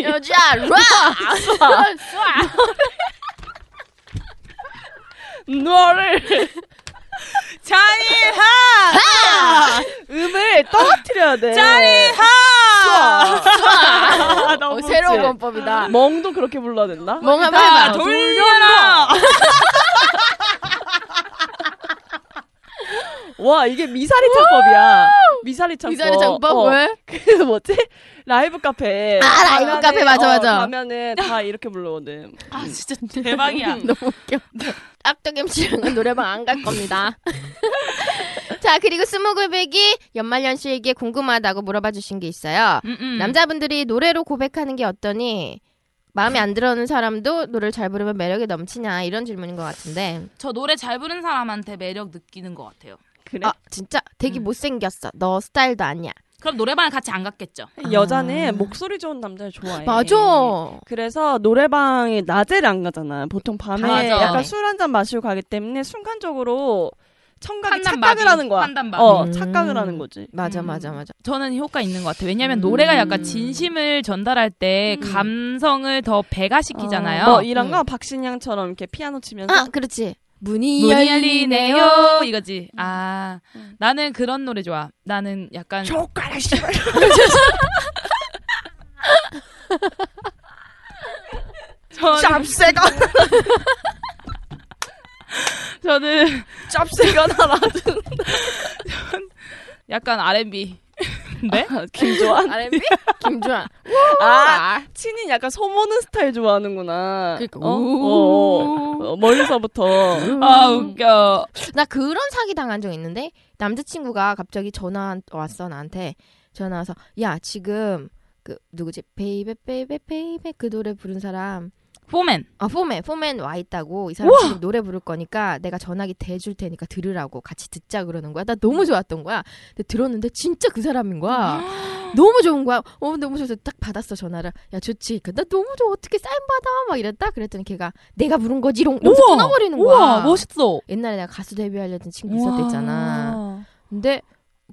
여자 라 수아 수아 너를 자니 하 음을 떨어뜨려야 돼. 자니 하 수아 수아 새로운 원법이다. 멍도 그렇게 불러야 된다. 멍 한번 해봐. 돌려라. 와 이게 미사리 창법이야. 미사리 창법. 미사리 창법 어. 왜? 그 뭐지? 라이브 카페. 아 라이브 가면은, 카페 맞아 맞아. 어, 가면은 다 이렇게 불러오는. 아 진짜 대박이야. 너무 웃겨. 악덕 엠씨랑은 노래방 안 갈 겁니다. 자 그리고 스무고백이 연말연시에게 궁금하다고 물어봐 주신 게 있어요. 음, 음. 남자분들이 노래로 고백하는 게 어떠니? 마음에 안 들어오는 사람도 노래를 잘 부르면 매력이 넘치냐 이런 질문인 것 같은데 저 노래 잘 부르는 사람한테 매력 느끼는 것 같아요. 그래? 아, 진짜? 되게 음. 못생겼어. 너 스타일도 아니야. 그럼 노래방을 같이 안 갔겠죠. 여자는 아. 목소리 좋은 남자를 좋아해. 맞아. 그래서 노래방에 낮에를 안 가잖아. 보통 밤에 맞아. 약간 술 한잔 마시고 가기 때문에 순간적으로 청각이 착각을 하는 거야. 어, 음. 착각을 하는 거지. 맞아, 음. 맞아, 맞아. 저는 효과 있는 것 같아요. 왜냐하면 음. 노래가 약간 진심을 전달할 때 음. 감성을 더 배가시키잖아요. 어, 뭐 이런 음. 거 박신양처럼 이렇게 피아노 치면서. 아, 그렇지. 문이, 문이 열리네요. 열리네요. 이거지. 음. 아, 음. 나는 그런 노래 좋아. 나는 약간. 효과를 씨발. 잡새가. 저는 짭새가 날아든 약간 알 앤 비 네? 아, 김주환? 알 앤 비? 김주환 아, 친인 약간 소모는 스타일 좋아하는구나. 그러니까 어? 어, 어, 멀리서부터 아 웃겨. 나 그런 사기 당한 적 있는데 남자친구가 갑자기 전화 왔어. 나한테 전화 와서 야 지금 그 누구지? 베이베 베이베 베이베 그 노래 부른 사람 포맨. 아, 포맨. 포맨 와 있다고. 이 사람 우와! 지금 노래 부를 거니까 내가 전화기 대줄 테니까 들으라고 같이 듣자 그러는 거야. 나 너무 좋았던 거야. 근데 들었는데 진짜 그 사람인 거야. 너무 좋은 거야. 어, 너무 좋아서 딱 받았어, 전화를. 야, 좋지. 나 너무 좋아. 어떻게 사인 받아? 막 이랬다. 그랬더니 걔가 내가 부른 거지롱. 여기서 끊어버리는 거야. 우와, 멋있어. 옛날에 내가 가수 데뷔하려던 친구 있었댔잖아. 근데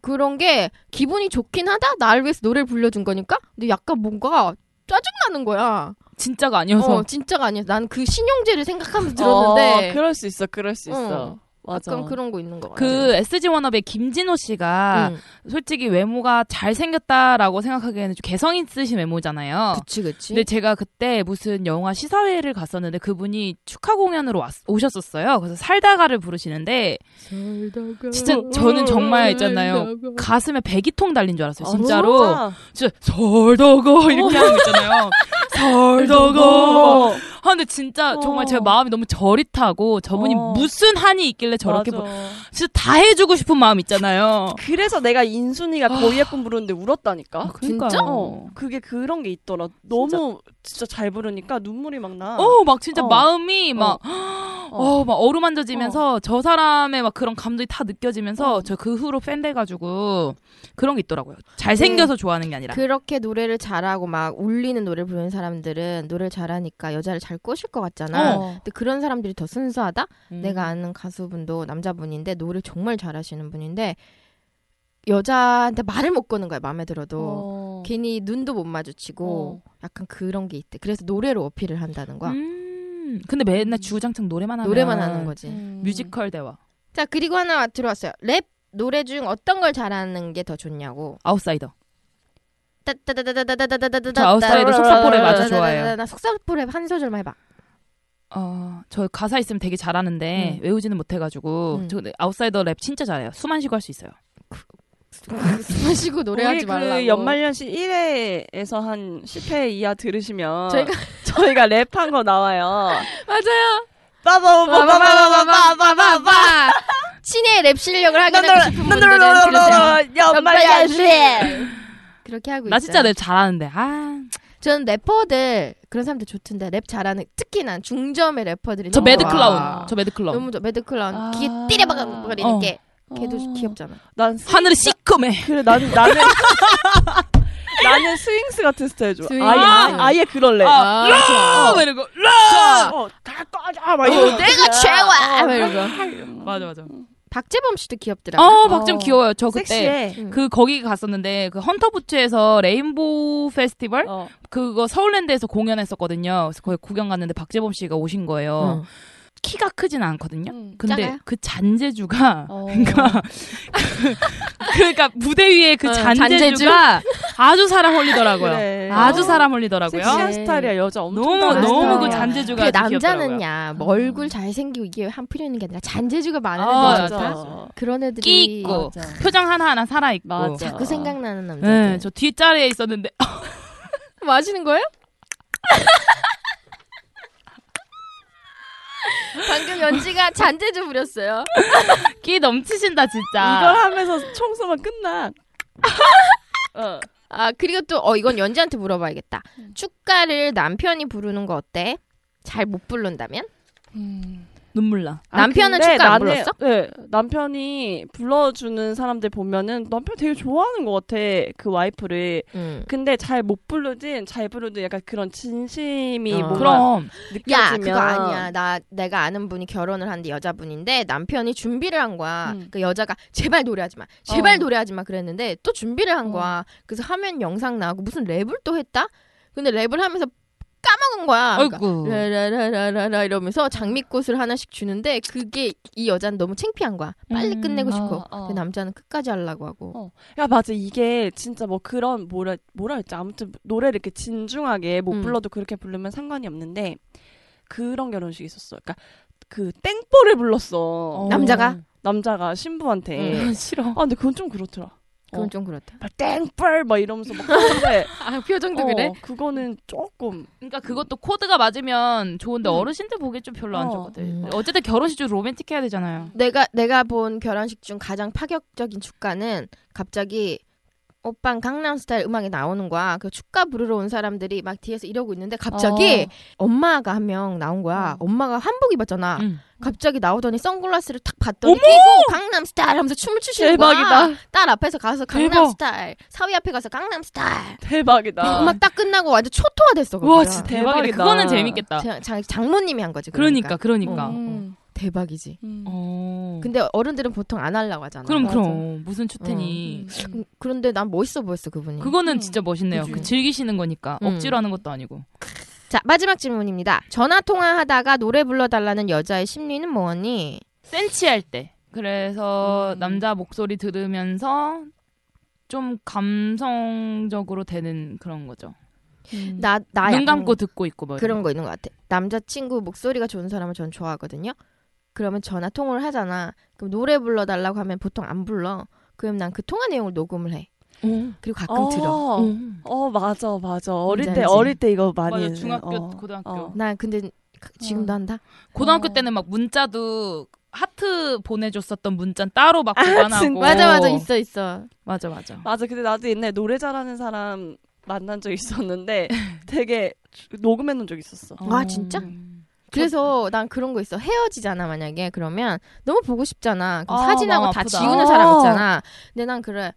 그런 게 기분이 좋긴 하다? 나를 위해서 노래를 불러준 거니까? 근데 약간 뭔가 짜증나는 거야. 진짜가 아니어서. 어, 진짜가 아니어서. 난 그 신용제를 생각하면서 들었는데. 어, 그럴 수 있어, 그럴 수 있어. 응. 맞아. 약간 그런 거 있는 거 같아. 그 에스지 워너비의 김진호 씨가 응. 솔직히 외모가 잘생겼다라고 생각하기에는 좀 개성 있으신 외모잖아요. 그치, 그치. 근데 제가 그때 무슨 영화 시사회를 갔었는데 그분이 축하 공연으로 왔, 오셨었어요. 그래서 살다가를 부르시는데. 살다가. 진짜 저는 정말 있잖아요. 살다가. 가슴에 배기통 달린 줄 알았어요. 진짜로. 아, 진짜. 진짜 살다가 이렇게 하는 거 있잖아요. 살다가. 아, 근데 진짜 정말 제 마음이 너무 저릿하고 저분이 어. 무슨 한이 있길래 저렇게 보... 진짜 다 해주고 싶은 마음 있잖아요. 그래서 내가 인순이가 더 예쁜 부르는데 울었다니까. 아, 그러니까. 진짜? 어. 그게 그런 게 있더라. 너무 진짜. 진짜 잘 부르니까 눈물이 막 나. 어, 막 진짜 어. 마음이 막, 어, 어, 막 어루만져지면서 어. 저 사람의 막 그런 감정이 다 느껴지면서 어. 저 그 후로 팬 돼가지고 그런 게 있더라고요. 잘생겨서 네. 좋아하는 게 아니라. 그렇게 노래를 잘하고 막 울리는 노래를 부르는 사람들은 노래를 잘하니까 여자를 잘 꼬실 것 같잖아. 어. 근데 그런 사람들이 더 순수하다? 음. 내가 아는 가수분도 남자분인데 노래 정말 잘하시는 분인데 여자한테 말을 못 거는 거야. 마음에 들어도 어. 괜히 눈도 못 마주치고 어. 약간 그런 게 있대. 그래서 노래로 어필을 한다는 거야. 음, 근데 맨날 주구장창 노래만 하는 노래만 하는 거지. 음. 뮤지컬 대화. 자, 그리고 하나 들어왔어요. 랩 노래 중 어떤 걸 잘하는 게 더 좋냐고. 아웃사이더. 따따따따따따따따따따. 아웃사이더 속사포랩 아주 좋아해요. 나 속사포랩 한 소절만 해봐. 어, 저 가사 있으면 되게 잘하는데 음. 외우지는 못해가지고 음. 저 아웃사이더 랩 진짜 잘해요. 숨만 쉬고 할 수 있어요. 숨 쉬고 노래하지 말라고. 그 연말연시 일 회에서 한 십 회 이하 들으시면 저희가, 저희가 랩한 거 나와요. 맞아요. 빠바바바바바바바바바. 신의 랩 실력을 확인하고 싶은 분들은 들으세요. 연말연시. 그렇게 하고 있어요. 나 진짜 랩 잘하는데. 아, 저는 래퍼들 그런 사람들 좋던데 랩 잘하는 특히 난 중점의 래퍼들이. 저 매드클라운. 저 매드클라운. 너무 좋아. 매드클라운 귀에 띠레박거리는 게. 걔도 어... 귀엽잖아. 난 스윙... 하늘이 시커매. 그래, 난, 나는 나는 스윙스 같은 스타일 좋아. 스윙... 아예, 아! 아예 그럴래. 아, 아, 라! 이러고 라! 어, 다 꺼져! 막 이러고. 어, 내가 최고야! 막 이러고. 맞아, 맞아. 박재범 씨도 귀엽더라. 어, 박재범 어. 귀여워요. 저 그때 섹시해. 그 거기 갔었는데 그 헌터부츠에서 레인보우 페스티벌 어. 그거 서울랜드에서 공연했었거든요. 그래서 거기 구경 갔는데 박재범 씨가 오신 거예요. 음. 키가 크진 않거든요. 음, 근데 작아요? 그 잔재주가 어... 그러니까 그러니까 무대 위에 그 어, 잔재주가 잔재주? 아주 사람 홀리더라고요. 그래. 아주 사람 홀리더라고요. 섹시한 스타일이야. 여자 엄청 너무 너무 그 잔재주가 아주 남자는야 귀엽더라고요. 뭐 얼굴 잘생기고 이게 한 필요 있는 게 아니라 잔재주가 많은 어, 애들 그런 애들이 끼 있고 맞아. 표정 하나하나 살아있고 맞아. 자꾸 생각나는 남자들. 네, 저 뒷자리에 있었는데 마시는 거예요? 방금 연지가 잔재주 부렸어요. 끼 넘치신다 진짜. 이걸 하면서 청소만 끝나. 어. 아 그리고 또 어 이건 연지한테 물어봐야겠다. 음. 축가를 남편이 부르는 거 어때? 잘 못 부른다면? 음. 눈물 나. 남편은 아, 축가 안 불렀어? 네, 남편이 불러주는 사람들 보면은 남편 되게 좋아하는 것 같아 그 와이프를. 음. 근데 잘 못 부르든 잘 부르든 약간 그런 진심이 어. 뭔가 그럼. 느껴지면. 야 그거 아니야. 나 내가 아는 분이 결혼을 한데 여자분인데 남편이 준비를 한 거야. 음. 그 여자가 제발 노래하지 마, 제발 어. 노래하지 마 그랬는데 또 준비를 한 어. 거야. 그래서 화면 영상 나오고 무슨 랩을 또 했다. 근데 랩을 하면서. 까먹은 거야. 그러니까 라라라라라 이러면서 장미꽃을 하나씩 주는데 그게 이 여자는 너무 창피한 거야. 빨리 음, 끝내고 어, 싶어. 어. 근데 남자는 끝까지 하려고 하고. 어. 야 맞아. 이게 진짜 뭐 그런 뭐라 뭐라 했지. 아무튼 노래를 이렇게 진중하게 못 음. 불러도 그렇게 부르면 상관이 없는데 그런 결혼식이 있었어. 그러니까 그 땡보를 불렀어. 어. 남자가 남자가 신부한테. 음, 싫어. 아 근데 그건 좀 그렇더라. 그건 어. 좀 그렇다. 땡벌 막 이러면서 막 하는데 아, 표정도 어, 그래? 그거는 조금 그러니까 그것도 코드가 맞으면 좋은데 음. 어르신들 보기 좀 별로 안 어. 좋거든. 음. 어쨌든 결혼식 좀 로맨틱해야 되잖아요. 내가 내가 본 결혼식 중 가장 파격적인 축가는 갑자기 오빠 강남스타일 음악이 나오는 거야. 그 축가 부르러 온 사람들이 막 뒤에서 이러고 있는데 갑자기 어. 엄마가 한 명 나온 거야. 어. 엄마가 한복 입었잖아. 음. 갑자기 나오더니 선글라스를 탁 봤더니 끼고 강남스타일 하면서 춤을 추시는 대박이다. 거야. 대박이다. 딸 앞에서 가서 강남스타일, 사위 앞에 가서 강남스타일. 대박이다. 음악 딱 끝나고 완전 초토화됐어. 와 진짜 대박이다. 그거는 재밌겠다. 자, 장, 장모님이 한 거지. 그러니까 그러니까. 그러니까. 음. 어. 대박이지. 음. 어. 근데 어른들은 보통 안 하려고 하잖아. 그럼 맞아. 그럼 무슨 추태니. 어. 음. 그런데 난 멋있어 보였어 그분이. 그거는 음. 진짜 멋있네요. 그 즐기시는 거니까 음. 억지로 하는 것도 아니고. 자 마지막 질문입니다. 전화 통화하다가 노래 불러달라는 여자의 심리는 뭐니? 센치할 때. 그래서 음. 남자 목소리 들으면서 좀 감성적으로 되는 그런 거죠. 음. 나, 나 눈 감고 듣고 있고 뭐 그런 거 있는 것 같아. 남자친구 목소리가 좋은 사람을 전 좋아하거든요. 그러면 전화 통화를 하잖아. 그럼 노래 불러달라고 하면 보통 안 불러. 그럼 난 그 통화 내용을 녹음을 해. 오. 그리고 가끔 어. 들어. 음. 어 맞아 맞아. 어릴 때 알지? 어릴 때 이거 많이. 맞아, 중학교 어. 고등학교. 어. 난 근데 지금도 어. 한다. 고등학교 어. 때는 막 문자도 하트 보내줬었던 문자 따로 막 보관하고. 아, 맞아 맞아 있어 있어. 맞아 맞아. 맞아 근데 나도 옛날에 노래 잘하는 사람 만난 적 있었는데 되게 녹음했는 적 있었어. 아 진짜? 음. 그래서 난 그런 거 있어. 헤어지잖아 만약에. 그러면 너무 보고 싶잖아. 그럼 아, 사진하고 다 지우는 사람 있잖아. 근데 난 그래.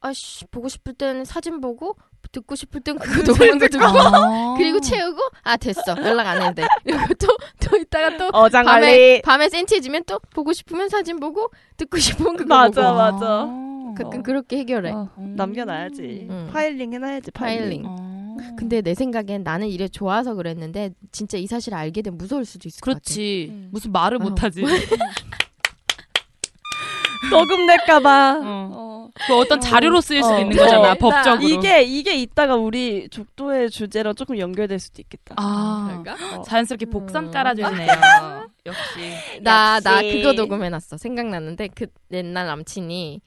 아씨 보고 싶을 때는 사진 보고 듣고 싶을 땐 그거 녹음한 거 듣고 아~ 그리고 채우고 아 됐어 연락 안 해도 돼. 그리고 또, 또 이따가 또 어장 밤에, 관리. 밤에 센치해지면 또 보고 싶으면 사진 보고 듣고 싶으면 그거 맞아, 보고 맞아 맞아 아~ 가끔 어. 그렇게 해결해. 어, 음. 남겨놔야지. 음. 파일링 해놔야지. 파일링, 파일링. 아~ 근데 내 생각엔 나는 이래 좋아서 그랬는데 진짜 이 사실을 알게 되면 무서울 수도 있을 그렇지. 것 같아. 그렇지. 음. 무슨 말을 어. 못하지. 녹음 낼까봐. 어. 어. 그 어떤 자료로 쓰일 수도 어. 있는 거잖아. 네. 법적으로. 이게 이게 있다가 우리 족도의 주제랑 조금 연결될 수도 있겠다. 아, 그런가? 어. 자연스럽게 복선 깔아주시네요. 음. 역시. 나 나 그거 녹음해놨어. 생각났는데 그 옛날 남친이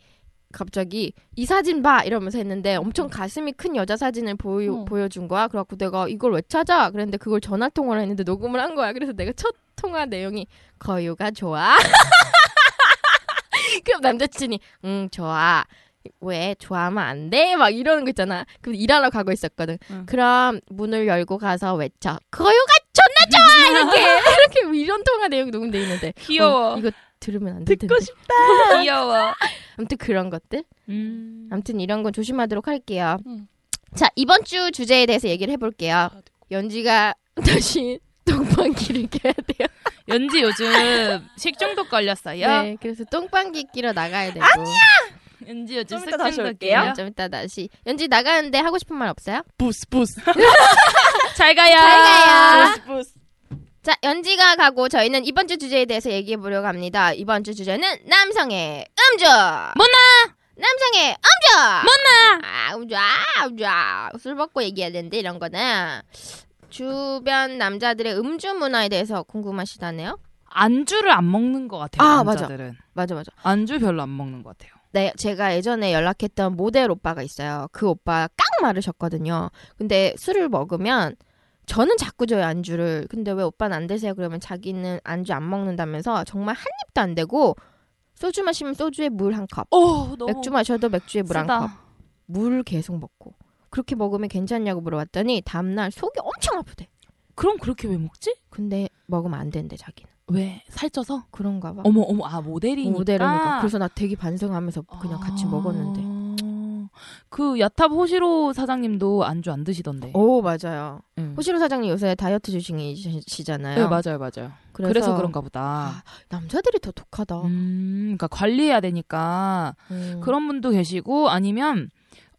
갑자기 이 사진 봐 이러면서 했는데 엄청 가슴이 큰 여자 사진을 보여 어. 보여준 거야. 그래갖고 내가 이걸 왜 찾아? 그랬는데 그걸 전화 통화를 했는데 녹음을 한 거야. 그래서 내가 첫 통화 내용이 거유가 좋아. 그럼 남자친이 응 좋아 왜 좋아하면 안 돼? 막 이러는 거 있잖아. 그럼 일하러 가고 있었거든. 응. 그럼 문을 열고 가서 외쳐 거유가 존나 좋아 이렇게 이렇게 이런 통화 내용이 녹음돼 있는데 귀여워. 어, 이거 들으면 안 돼. 듣고 싶다. 귀여워. 아무튼 그런 것들. 음. 아무튼 이런 건 조심하도록 할게요. 음. 자 이번 주 주제에 대해서 얘기를 해볼게요. 연지가 다시 똥방귀를 껴야 돼요. 연지 요즘 식중독 걸렸어요. 네, 그래서 똥방귀 끼러 나가야 되고. 아니야. 연지 요즘 좀 이따 다시 올게요. 좀 이따 다시. 연지 나가는데 하고 싶은 말 없어요? 부스 부스. 잘 가요. 잘 가요. 부스 부스. 자, 연지가 가고 저희는 이번 주 주제에 대해서 얘기해 보려고 합니다. 이번 주 주제는 남성의 음주. 뭐나? 남성의 음주. 뭐나? 아, 음주, 아, 음주. 술 먹고 얘기해야 되는데 이런 거는. 주변 남자들의 음주 문화에 대해서 궁금하시다네요. 안주를 안 먹는 것 같아요. 아, 남자들은. 맞아. 맞아, 맞아. 안주 별로 안 먹는 것 같아요. 네, 제가 예전에 연락했던 모델 오빠가 있어요. 그 오빠 깡 마르셨거든요. 근데 술을 먹으면 저는 자꾸 줘요 안주를. 근데 왜 오빠는 안 드세요? 그러면 자기는 안주 안 먹는다면서 정말 한 입도 안 되고 소주 마시면 소주에 물 한 컵. 오, 너무 맥주 마셔도 맥주에 물 한 컵. 물 계속 먹고. 그렇게 먹으면 괜찮냐고 물어봤더니 다음날 속이 엄청 아프대. 그럼 그렇게 왜 먹지? 근데 먹으면 안 된대 자기는. 왜? 살쪄서? 그런가 봐. 어머 어머 아 모델이니까. 모델이니까. 그래서 나 되게 반성하면서 그냥 아... 같이 먹었는데. 그 야탑 호시로 사장님도 안주 안 드시던데. 오 맞아요. 음. 호시로 사장님 요새 다이어트 중이시잖아요. 네 맞아요 맞아요. 그래서, 그래서 그런가 보다. 아, 남자들이 더 독하다. 음, 그러니까 관리해야 되니까 음. 그런 분도 계시고 아니면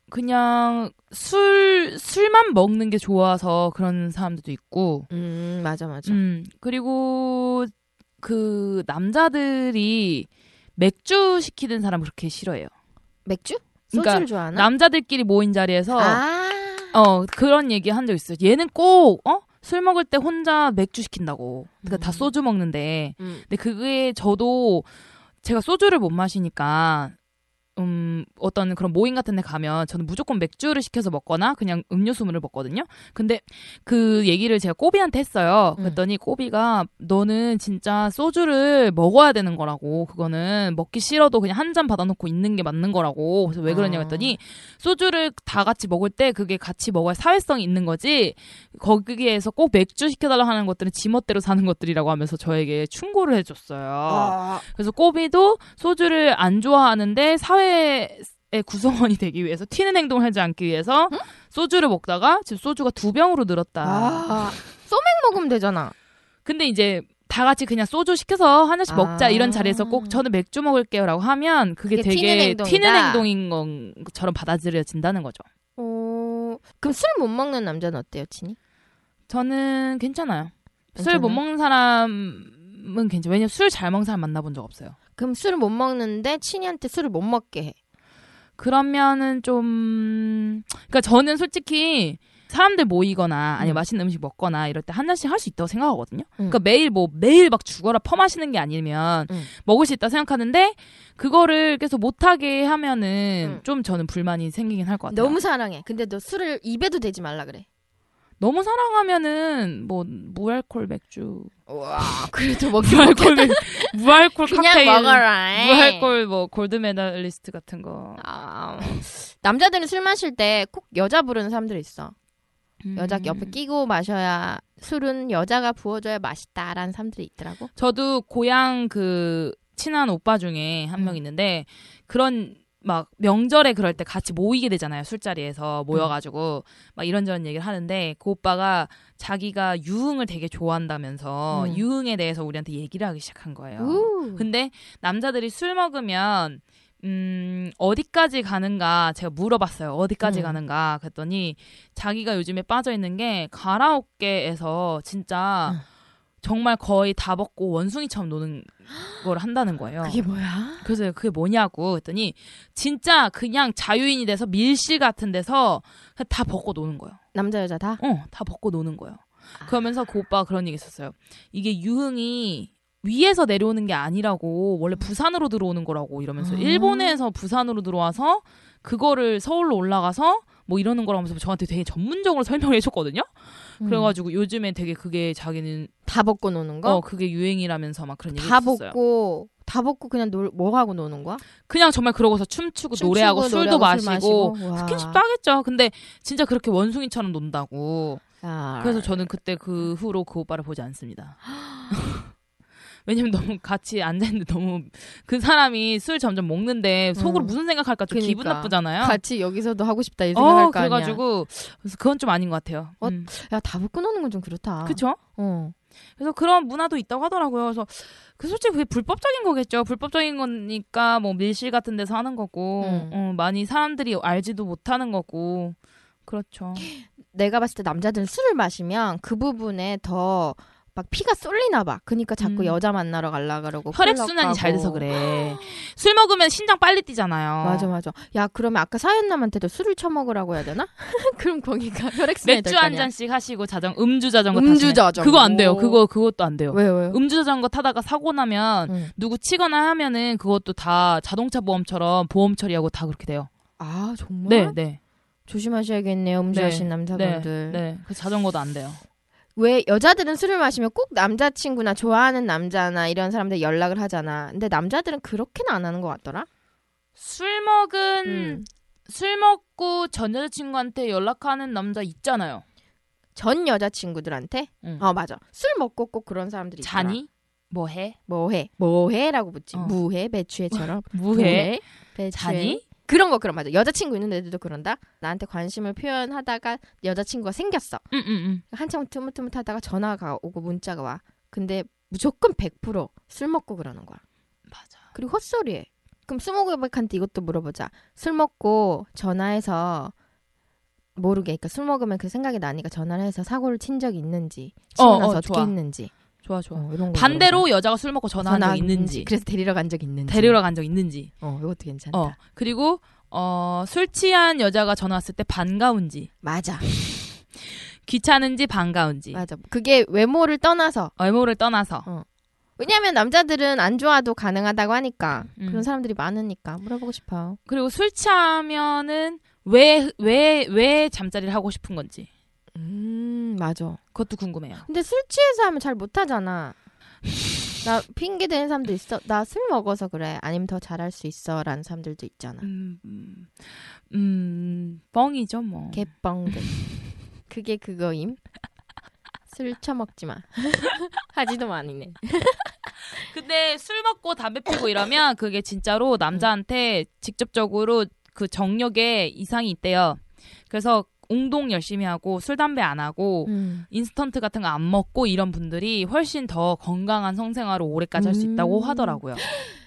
그냥 술 술만 먹는 게 좋아서 그런 사람들도 있고. 음 맞아 맞아. 음 그리고 그 남자들이 맥주 시키는 사람 그렇게 싫어해요. 맥주? 소주를 그러니까 좋아하나? 남자들끼리 모인 자리에서 아~ 어 그런 얘기 한 적 있어요. 얘는 꼭 어? 술 먹을 때 혼자 맥주 시킨다고. 그러니까 음. 다 소주 먹는데. 음. 근데 그게 저도 제가 소주를 못 마시니까. 음, 어떤 그런 모임 같은 데 가면 저는 무조건 맥주를 시켜서 먹거나 그냥 음료수물을 먹거든요. 근데 그 얘기를 제가 꼬비한테 했어요. 그랬더니 음. 꼬비가 너는 진짜 소주를 먹어야 되는 거라고. 그거는 먹기 싫어도 그냥 한 잔 받아놓고 있는 게 맞는 거라고. 그래서 왜 그러냐고 했더니 소주를 다 같이 먹을 때 그게 같이 먹어야 사회성이 있는 거지. 거기에서 꼭 맥주 시켜달라 하는 것들은 지멋대로 사는 것들이라고 하면서 저에게 충고를 해줬어요. 아. 그래서 꼬비도 소주를 안 좋아하는데 사회 의 구성원이 되기 위해서 튀는 행동을 하지 않기 위해서 응? 소주를 먹다가 지금 소주가 두 병으로 늘었다. 아, 소맥 먹으면 되잖아. 근데 이제 다 같이 그냥 소주 시켜서 하나씩 아. 먹자 이런 자리에서 꼭 저는 맥주 먹을게요 라고 하면 그게, 그게 되게 튀는, 튀는 행동인 것처럼 받아들여진다는 거죠. 어... 그럼 술 못 먹는 남자는 어때요? 친이? 저는 괜찮아요. 술 못 먹는 사람은 괜찮아요. 왜냐면 술 잘 먹는 사람 만나본 적 없어요. 그럼 술을 못 먹는데 친이한테 술을 못 먹게 해. 그러면은 좀... 그러니까 저는 솔직히 사람들 모이거나 아니면 음. 맛있는 음식 먹거나 이럴 때 한 잔씩 할 수 있다고 생각하거든요. 음. 그러니까 매일 뭐 매일 막 죽어라 퍼마시는 게 아니면 음. 먹을 수 있다고 생각하는데 그거를 계속 못하게 하면은 음. 좀 저는 불만이 생기긴 할 것 같아요. 너무 사랑해. 근데 너 술을 입에도 대지 말라 그래. 너무 사랑하면은 뭐 무알콜 맥주. 와, 그래도 뭐 무알콜 맥, 무알콜 그냥 칵테일. 그냥 먹어라. 무알콜 뭐 골드 메달리스트 같은 거. 아, 남자들은 술 마실 때 꼭 여자 부르는 사람들 있어. 음. 여자 옆에 끼고 마셔야 술은 여자가 부어줘야 맛있다라는 사람들이 있더라고. 저도 고향 그 친한 오빠 중에 한 명 음. 있는데 그런. 막 명절에 그럴 때 같이 모이게 되잖아요. 술자리에서 모여가지고 음. 막 이런저런 얘기를 하는데 그 오빠가 자기가 유흥을 되게 좋아한다면서 음. 유흥에 대해서 우리한테 얘기를 하기 시작한 거예요. 우. 근데 남자들이 술 먹으면 음, 어디까지 가는가 제가 물어봤어요. 어디까지 음. 가는가 그랬더니 자기가 요즘에 빠져있는 게 가라오케에서 진짜 음. 정말 거의 다 벗고 원숭이처럼 노는 걸 한다는 거예요. 그게 뭐야? 그래서 그게 뭐냐고 했더니 진짜 그냥 자유인이 돼서 밀실 같은 데서 다 벗고 노는 거예요. 남자 여자 다? 어, 다 벗고 노는 거예요. 아. 그러면서 그 오빠가 그런 얘기 했었어요. 이게 유흥이 위에서 내려오는 게 아니라고 원래 부산으로 들어오는 거라고 이러면서 아. 일본에서 부산으로 들어와서 그거를 서울로 올라가서 뭐 이러는 거라면서 저한테 되게 전문적으로 설명을 해줬거든요. 음. 그래가지고 요즘에 되게 그게 자기는 다 벗고 노는 거? 어, 그게 유행이라면서 막 그런 얘기 했었어요. 다 벗고 다 벗고 그냥 놀, 뭐 하고 노는 거야? 그냥 정말 그러고서 춤추고, 춤추고 노래하고, 노래하고 술도 마시고, 술 마시고. 스킨십도 하겠죠. 근데 진짜 그렇게 원숭이처럼 논다고. 아, 그래서 저는 그때 그 후로 그 오빠를 보지 않습니다. 왜냐면 너무 같이 앉아있는데 너무 그 사람이 술 점점 먹는데 속으로 음. 무슨 생각할까 좀 그러니까. 기분 나쁘잖아요. 같이 여기서도 하고 싶다 이 생각할 어, 거 아니야. 그래가지고 그건 좀 아닌 것 같아요. 어, 음. 야, 다 벗고 노는 건 좀 그렇다. 그쵸? 어. 그래서 그런 문화도 있다고 하더라고요. 그래서 그 솔직히 그게 불법적인 거겠죠. 불법적인 거니까 뭐 밀실 같은 데서 하는 거고 음. 어, 많이 사람들이 알지도 못하는 거고 그렇죠. 내가 봤을 때 남자들은 술을 마시면 그 부분에 더 막 피가 쏠리나 봐. 그러니까 자꾸 음. 여자 만나러 가려고 그러고 혈액순환이 잘 돼서 그래. 술 먹으면 신장 빨리 뛰잖아요. 맞아 맞아. 야 그러면 아까 사연남한테도 술을 처먹으라고 해야 되나? 그럼 거기가 혈액순환이 될 거 아니야. 맥주 한 잔씩 하시고 자전 음주 자전거 음주 자전거 그거 안 돼요. 그거 그것도 안 돼요. 왜요? 왜요? 음주 자전거 타다가 사고 나면 음. 누구 치거나 하면은 그것도 다 자동차 보험처럼 보험 처리하고 다 그렇게 돼요. 아 정말? 네 네. 조심하셔야겠네요. 음주하신 네, 남자분들. 네. 네. 그 자전거도 안 돼요. 왜 여자들은 술을 마시면 꼭 남자친구나 좋아하는 남자나 이런 사람들 연락을 하잖아. 근데 남자들은 그렇게는 안 하는 것 같더라. 술 먹은 음. 술 먹고 전 여자친구한테 연락하는 남자 있잖아요. 전 여자친구들한테? 응. 어 맞아. 술 먹고 꼭 그런 사람들이 있잖아. 자니? 뭐해? 뭐해? 뭐해라고 묻지. 어. 무해? 배추해처럼. 무해? 배추해? 자니? 그런 거 그럼 맞아. 여자친구 있는 애들도 그런다. 나한테 관심을 표현하다가 여자친구가 생겼어. 음, 음, 음. 한참 트뭇트뭇하다가 전화가 오고 문자가 와. 근데 무조건 백 퍼센트 술 먹고 그러는 거야. 맞아. 그리고 헛소리해. 그럼 스무고백한테 이것도 물어보자. 술 먹고 전화해서 모르게. 그러니까 술 먹으면 그 생각이 나니까 전화를 해서 사고를 친 적이 있는지. 치고 어, 나서 어, 어떻게 좋아. 했는지. 좋아 좋아. 어, 이런 거 반대로 물어봐. 여자가 술 먹고 전화한 적 있는지. 그래서 데리러 간 적 있는지. 데리러 간 적 있는지. 어, 이것도 괜찮다. 어, 그리고 어, 술 취한 여자가 전화 왔을 때 반가운지. 맞아. 귀찮은지 반가운지. 맞아. 그게 외모를 떠나서. 외모를 떠나서. 어. 왜냐하면 남자들은 안 좋아도 가능하다고 하니까. 음. 그런 사람들이 많으니까 물어보고 싶어. 그리고 술 취하면은 왜, 왜, 왜 잠자리를 하고 싶은 건지. 음, 맞아. 그것도 궁금해요. 근데 술 취해서 하면 잘 못하잖아. 나 핑계 대는 사람도 있어. 나 술 먹어서 그래. 아니면 더 잘할 수 있어. 라는 사람들도 있잖아. 음, 음, 음 뻥이죠 뭐. 개뻥들. 그게 그거임. 술 처먹지 마. 하지도 많이네. 근데 술 먹고 담배 피고 이러면 그게 진짜로 남자한테 직접적으로 그 정력에 이상이 있대요. 그래서 운동 열심히 하고 술 담배 안 하고 음. 인스턴트 같은 거 안 먹고 이런 분들이 훨씬 더 건강한 성생활을 오래까지 할 수 있다고 음. 하더라고요.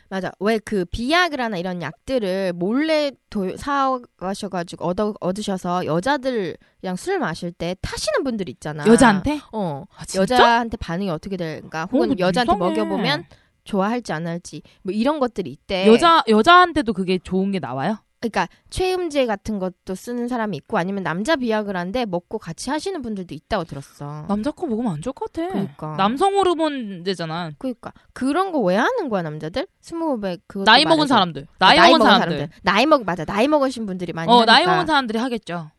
맞아. 왜 그 비아그라나 이런 약들을 몰래 도, 사가셔가지고 얻어, 얻으셔서 여자들이랑 술 마실 때 타시는 분들 있잖아. 여자한테? 어. 아, 여자한테 반응이 어떻게 될까? 혹은 어, 여자한테 이상해. 먹여보면 좋아할지 안 할지 뭐 이런 것들이 있대. 여자, 여자한테도 그게 좋은 게 나와요? 그러니까 최음제 같은 것도 쓰는 사람이 있고 아니면 남자 비아그라인데 먹고 같이 하시는 분들도 있다고 들었어. 남자 거 먹으면 안 좋을 것 같아. 그러니까. 남성 호르몬제잖아. 그러니까. 그런 거 왜 하는 거야 남자들? 스무고백 그거 나이 말해줘. 먹은 사람들. 나이, 나이 먹은 사람들. 사람들. 나이 먹 맞아. 나이 먹으신 분들이 많이 어, 하니까. 어 나이 먹은 사람들이 하겠죠.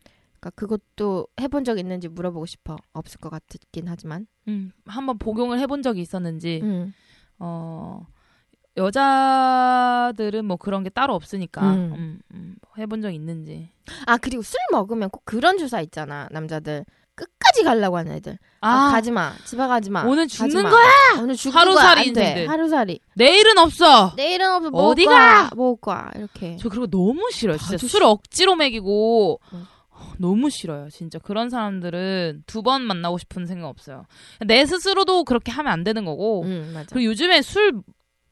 그러니까 그것도 해본 적 있는지 물어보고 싶어. 없을 것 같긴 하지만. 음, 한번 복용을 해본 적이 있었는지. 음. 어, 여자들은 뭐 그런 게 따로 없으니까 음. 음, 음, 해본 적 있는지. 아, 그리고 술 먹으면 꼭 그런 주사 있잖아, 남자들. 끝까지 가려고 하는 애들. 아, 아 가지마. 집에 가지마. 오늘 죽는 가지마. 거야. 오늘 죽는 하루살이 있는데. 하루살이. 내일은 없어. 내일은 없어. 어디가? 먹을 거야. 이렇게. 저 그리고 너무 싫어요. 진짜 술 싫... 억지로 먹이고. 응. 너무 싫어요. 진짜 그런 사람들은 두 번 만나고 싶은 생각 없어요. 내 스스로도 그렇게 하면 안 되는 거고. 응, 맞아. 그리고 요즘에 술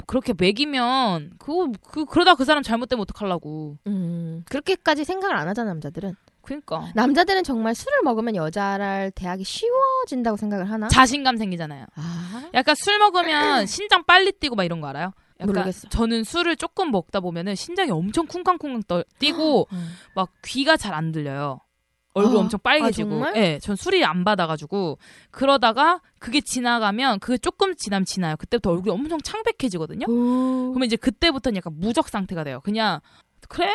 그렇게 먹이면 그거 그 그러다 그 사람 잘못되면 어떡하려고. 음. 그렇게까지 생각을 안 하잖아, 남자들은. 그러니까 남자들은 정말 술을 먹으면 여자를 대하기 쉬워진다고 생각을 하나? 자신감 생기잖아요. 아~ 약간 술 먹으면 신장 빨리 뛰고 막 이런 거 알아요? 약간 모르겠어. 저는 술을 조금 먹다 보면은 신장이 엄청 쿵쾅쿵쾅 떠, 뛰고 막 귀가 잘 안 들려요. 얼굴 아, 엄청 빨개지고. 아, 예, 전 술이 안 받아가지고 그러다가 그게 지나가면 그게 조금 지나면 지나요. 그때부터 얼굴이 엄청 창백해지거든요. 오. 그러면 이제 그때부터는 약간 무적 상태가 돼요. 그냥 그래.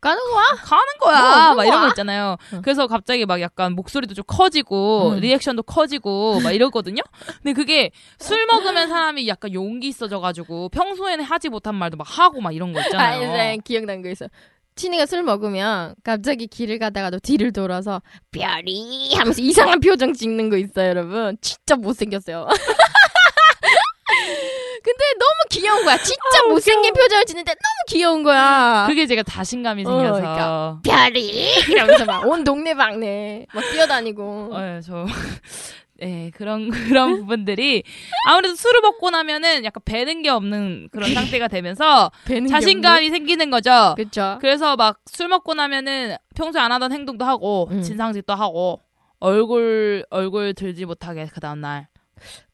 가는 거야? 가는 거야. 뭐, 막 이런 거 있잖아요. 어. 그래서 갑자기 막 약간 목소리도 좀 커지고 음. 리액션도 커지고 막 이러거든요. 근데 그게 술 먹으면 사람이 약간 용기 있어져가지고 평소에는 하지 못한 말도 막 하고 막 이런 거 있잖아요. 아, 기억난 거 있어. 친이가 술 먹으면 갑자기 길을 가다가도 뒤를 돌아서 별이 하면서 이상한 표정 찍는 거 있어요, 여러분. 진짜 못생겼어요. 근데 너무 귀여운 거야. 진짜 아, 못생긴 웃겨. 표정을 짓는데 너무 귀여운 거야. 그게 제가 자신감이 생겨서. 어, 그러니까, 별이! 이러면서 막 온 동네 방네 막 뛰어다니고. 어, 저, 네, 그런, 그런 부분들이 아무래도 술을 먹고 나면은 약간 배는 게 없는 그런 상태가 되면서 자신감이 생기는 거죠. 그쵸. 그래서 막 술 먹고 나면은 평소에 안 하던 행동도 하고, 음. 진상짓도 하고, 얼굴, 얼굴 들지 못하게 그 다음날.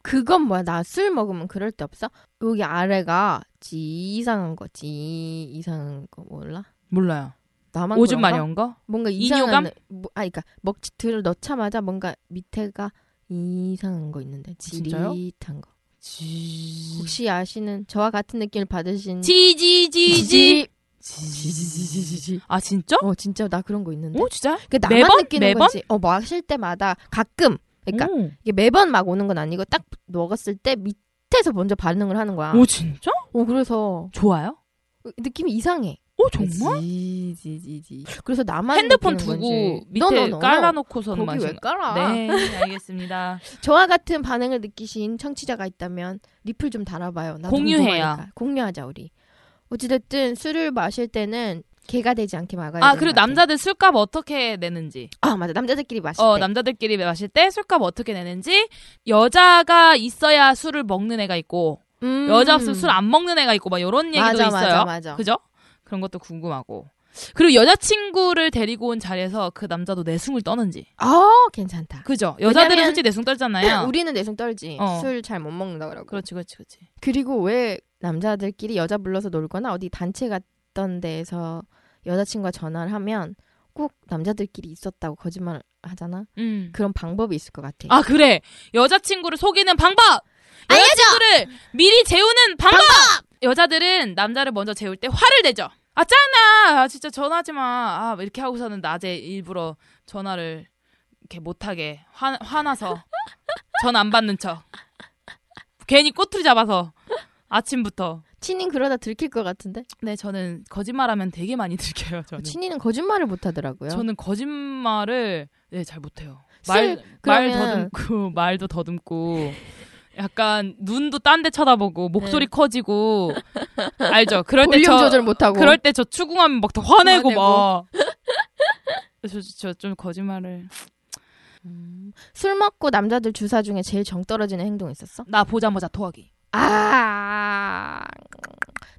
그건 뭐야? 나 술 먹으면 그럴 때 없어? 여기 아래가 지 이상한 거, 지 이상한 거 몰라? 몰라요. 나만 오줌 많이 온 거? 뭔가 이상한. 뭐, 아, 그러니까 먹지 들을 넣자마자 뭔가 밑에가 이상한 거 있는데 지릿한 거. 지. 혹시 아시는 저와 같은 느낌을 받으신? 지지지지. 지지지지지지. 아 진짜? 어 진짜 나 그런 거 있는데. 오 진짜? 그 그러니까 나만 매번? 느끼는 매번? 건지. 어 마실 때마다 가끔. 그러니까 오. 이게 매번 막 오는 건 아니고 딱 먹었을 때 밑에서 먼저 반응을 하는 거야. 오 진짜? 오 그래서 좋아요? 느낌이 이상해. 오 정말? 지지지지. 그래서 나만 핸드폰 두고 건지. 밑에 no, no, no. 깔아놓고서는 거기 왜 깔아? 네 알겠습니다. 저와 같은 반응을 느끼신 청취자가 있다면 리플 좀 달아봐요. 공유해요. 공유하자 우리. 어찌됐든 술을 마실 때는 개가 되지 않게 막아야 돼. 아, 그리고 남자들 술값 어떻게 내는지. 아, 맞아. 남자들끼리 마실 어, 때. 어, 남자들끼리 마실 때 술값 어떻게 내는지. 여자가 있어야 술을 먹는 애가 있고, 음. 여자 없으면 술 안 먹는 애가 있고, 막 이런 얘기도 맞아, 있어요. 맞아, 맞아. 그죠? 그런 것도 궁금하고. 그리고 여자친구를 데리고 온 자리에서 그 남자도 내숭을 떠는지. 아, 괜찮다. 그죠? 여자들은 솔직히 내숭 떨잖아요. 우리는 내숭 떨지. 어. 술 잘 못 먹는다 그러고. 그렇지, 그렇지, 그렇지. 그리고 왜 남자들끼리 여자 불러서 놀거나 어디 단체 같은 어떤 데에서 여자친구가 전화를 하면 꼭 남자들끼리 있었다고 거짓말 하잖아. 음. 그런 방법이 있을 것 같아. 아 그래. 여자친구를 속이는 방법. 여자친구를 미리 재우는 방법. 방법. 여자들은 남자를 먼저 재울 때 화를 내죠. 아 짠아. 아, 진짜 전화하지 마. 아 이렇게 하고서는 낮에 일부러 전화를 이렇게 못하게 화 화나서 전 안 받는 척. 괜히 꼬투리 잡아서. 아침부터. 친인 그러다 들킬 것 같은데? 네, 저는 거짓말하면 되게 많이 들켜요. 저는. 친인은 거짓말을 못하더라고요. 저는 거짓말을 네, 잘 못해요. 말, 술, 말 그러면... 더듬고 말도 더듬고 약간 눈도 딴 데 쳐다보고 목소리 네. 커지고 알죠? 그럴 때 저, 조절 못하고 그럴 때 저 추궁하면 막 더 화내고, 화내고 막. 저, 저 좀 거짓말을. 음... 술 먹고 남자들 주사 중에 제일 정 떨어지는 행동 있었어? 나 보자마자 토하기. 아,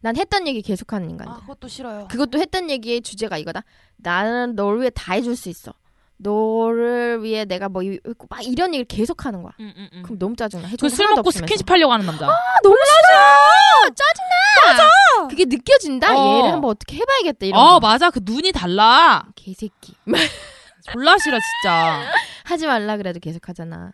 난 했던 얘기 계속하는 인간들. 아, 그것도 싫어요. 그것도 했던 얘기의 주제가 이거다. 나는 너를 위해 다 해줄 수 있어. 너를 위해 내가 뭐 막 이런 얘기를 계속하는 거야. 음, 음, 음. 그럼 너무 짜증나. 그 술 먹고 없으면서. 스킨십 하려고 하는 남자. 아, 너무 싫어. 짜증나. 맞아. 그게 느껴진다. 어. 얘를 한번 어떻게 해봐야겠다. 이런. 어, 거. 맞아. 그 눈이 달라. 개새끼. 졸라 싫어 진짜. 하지 말라 그래도 계속하잖아.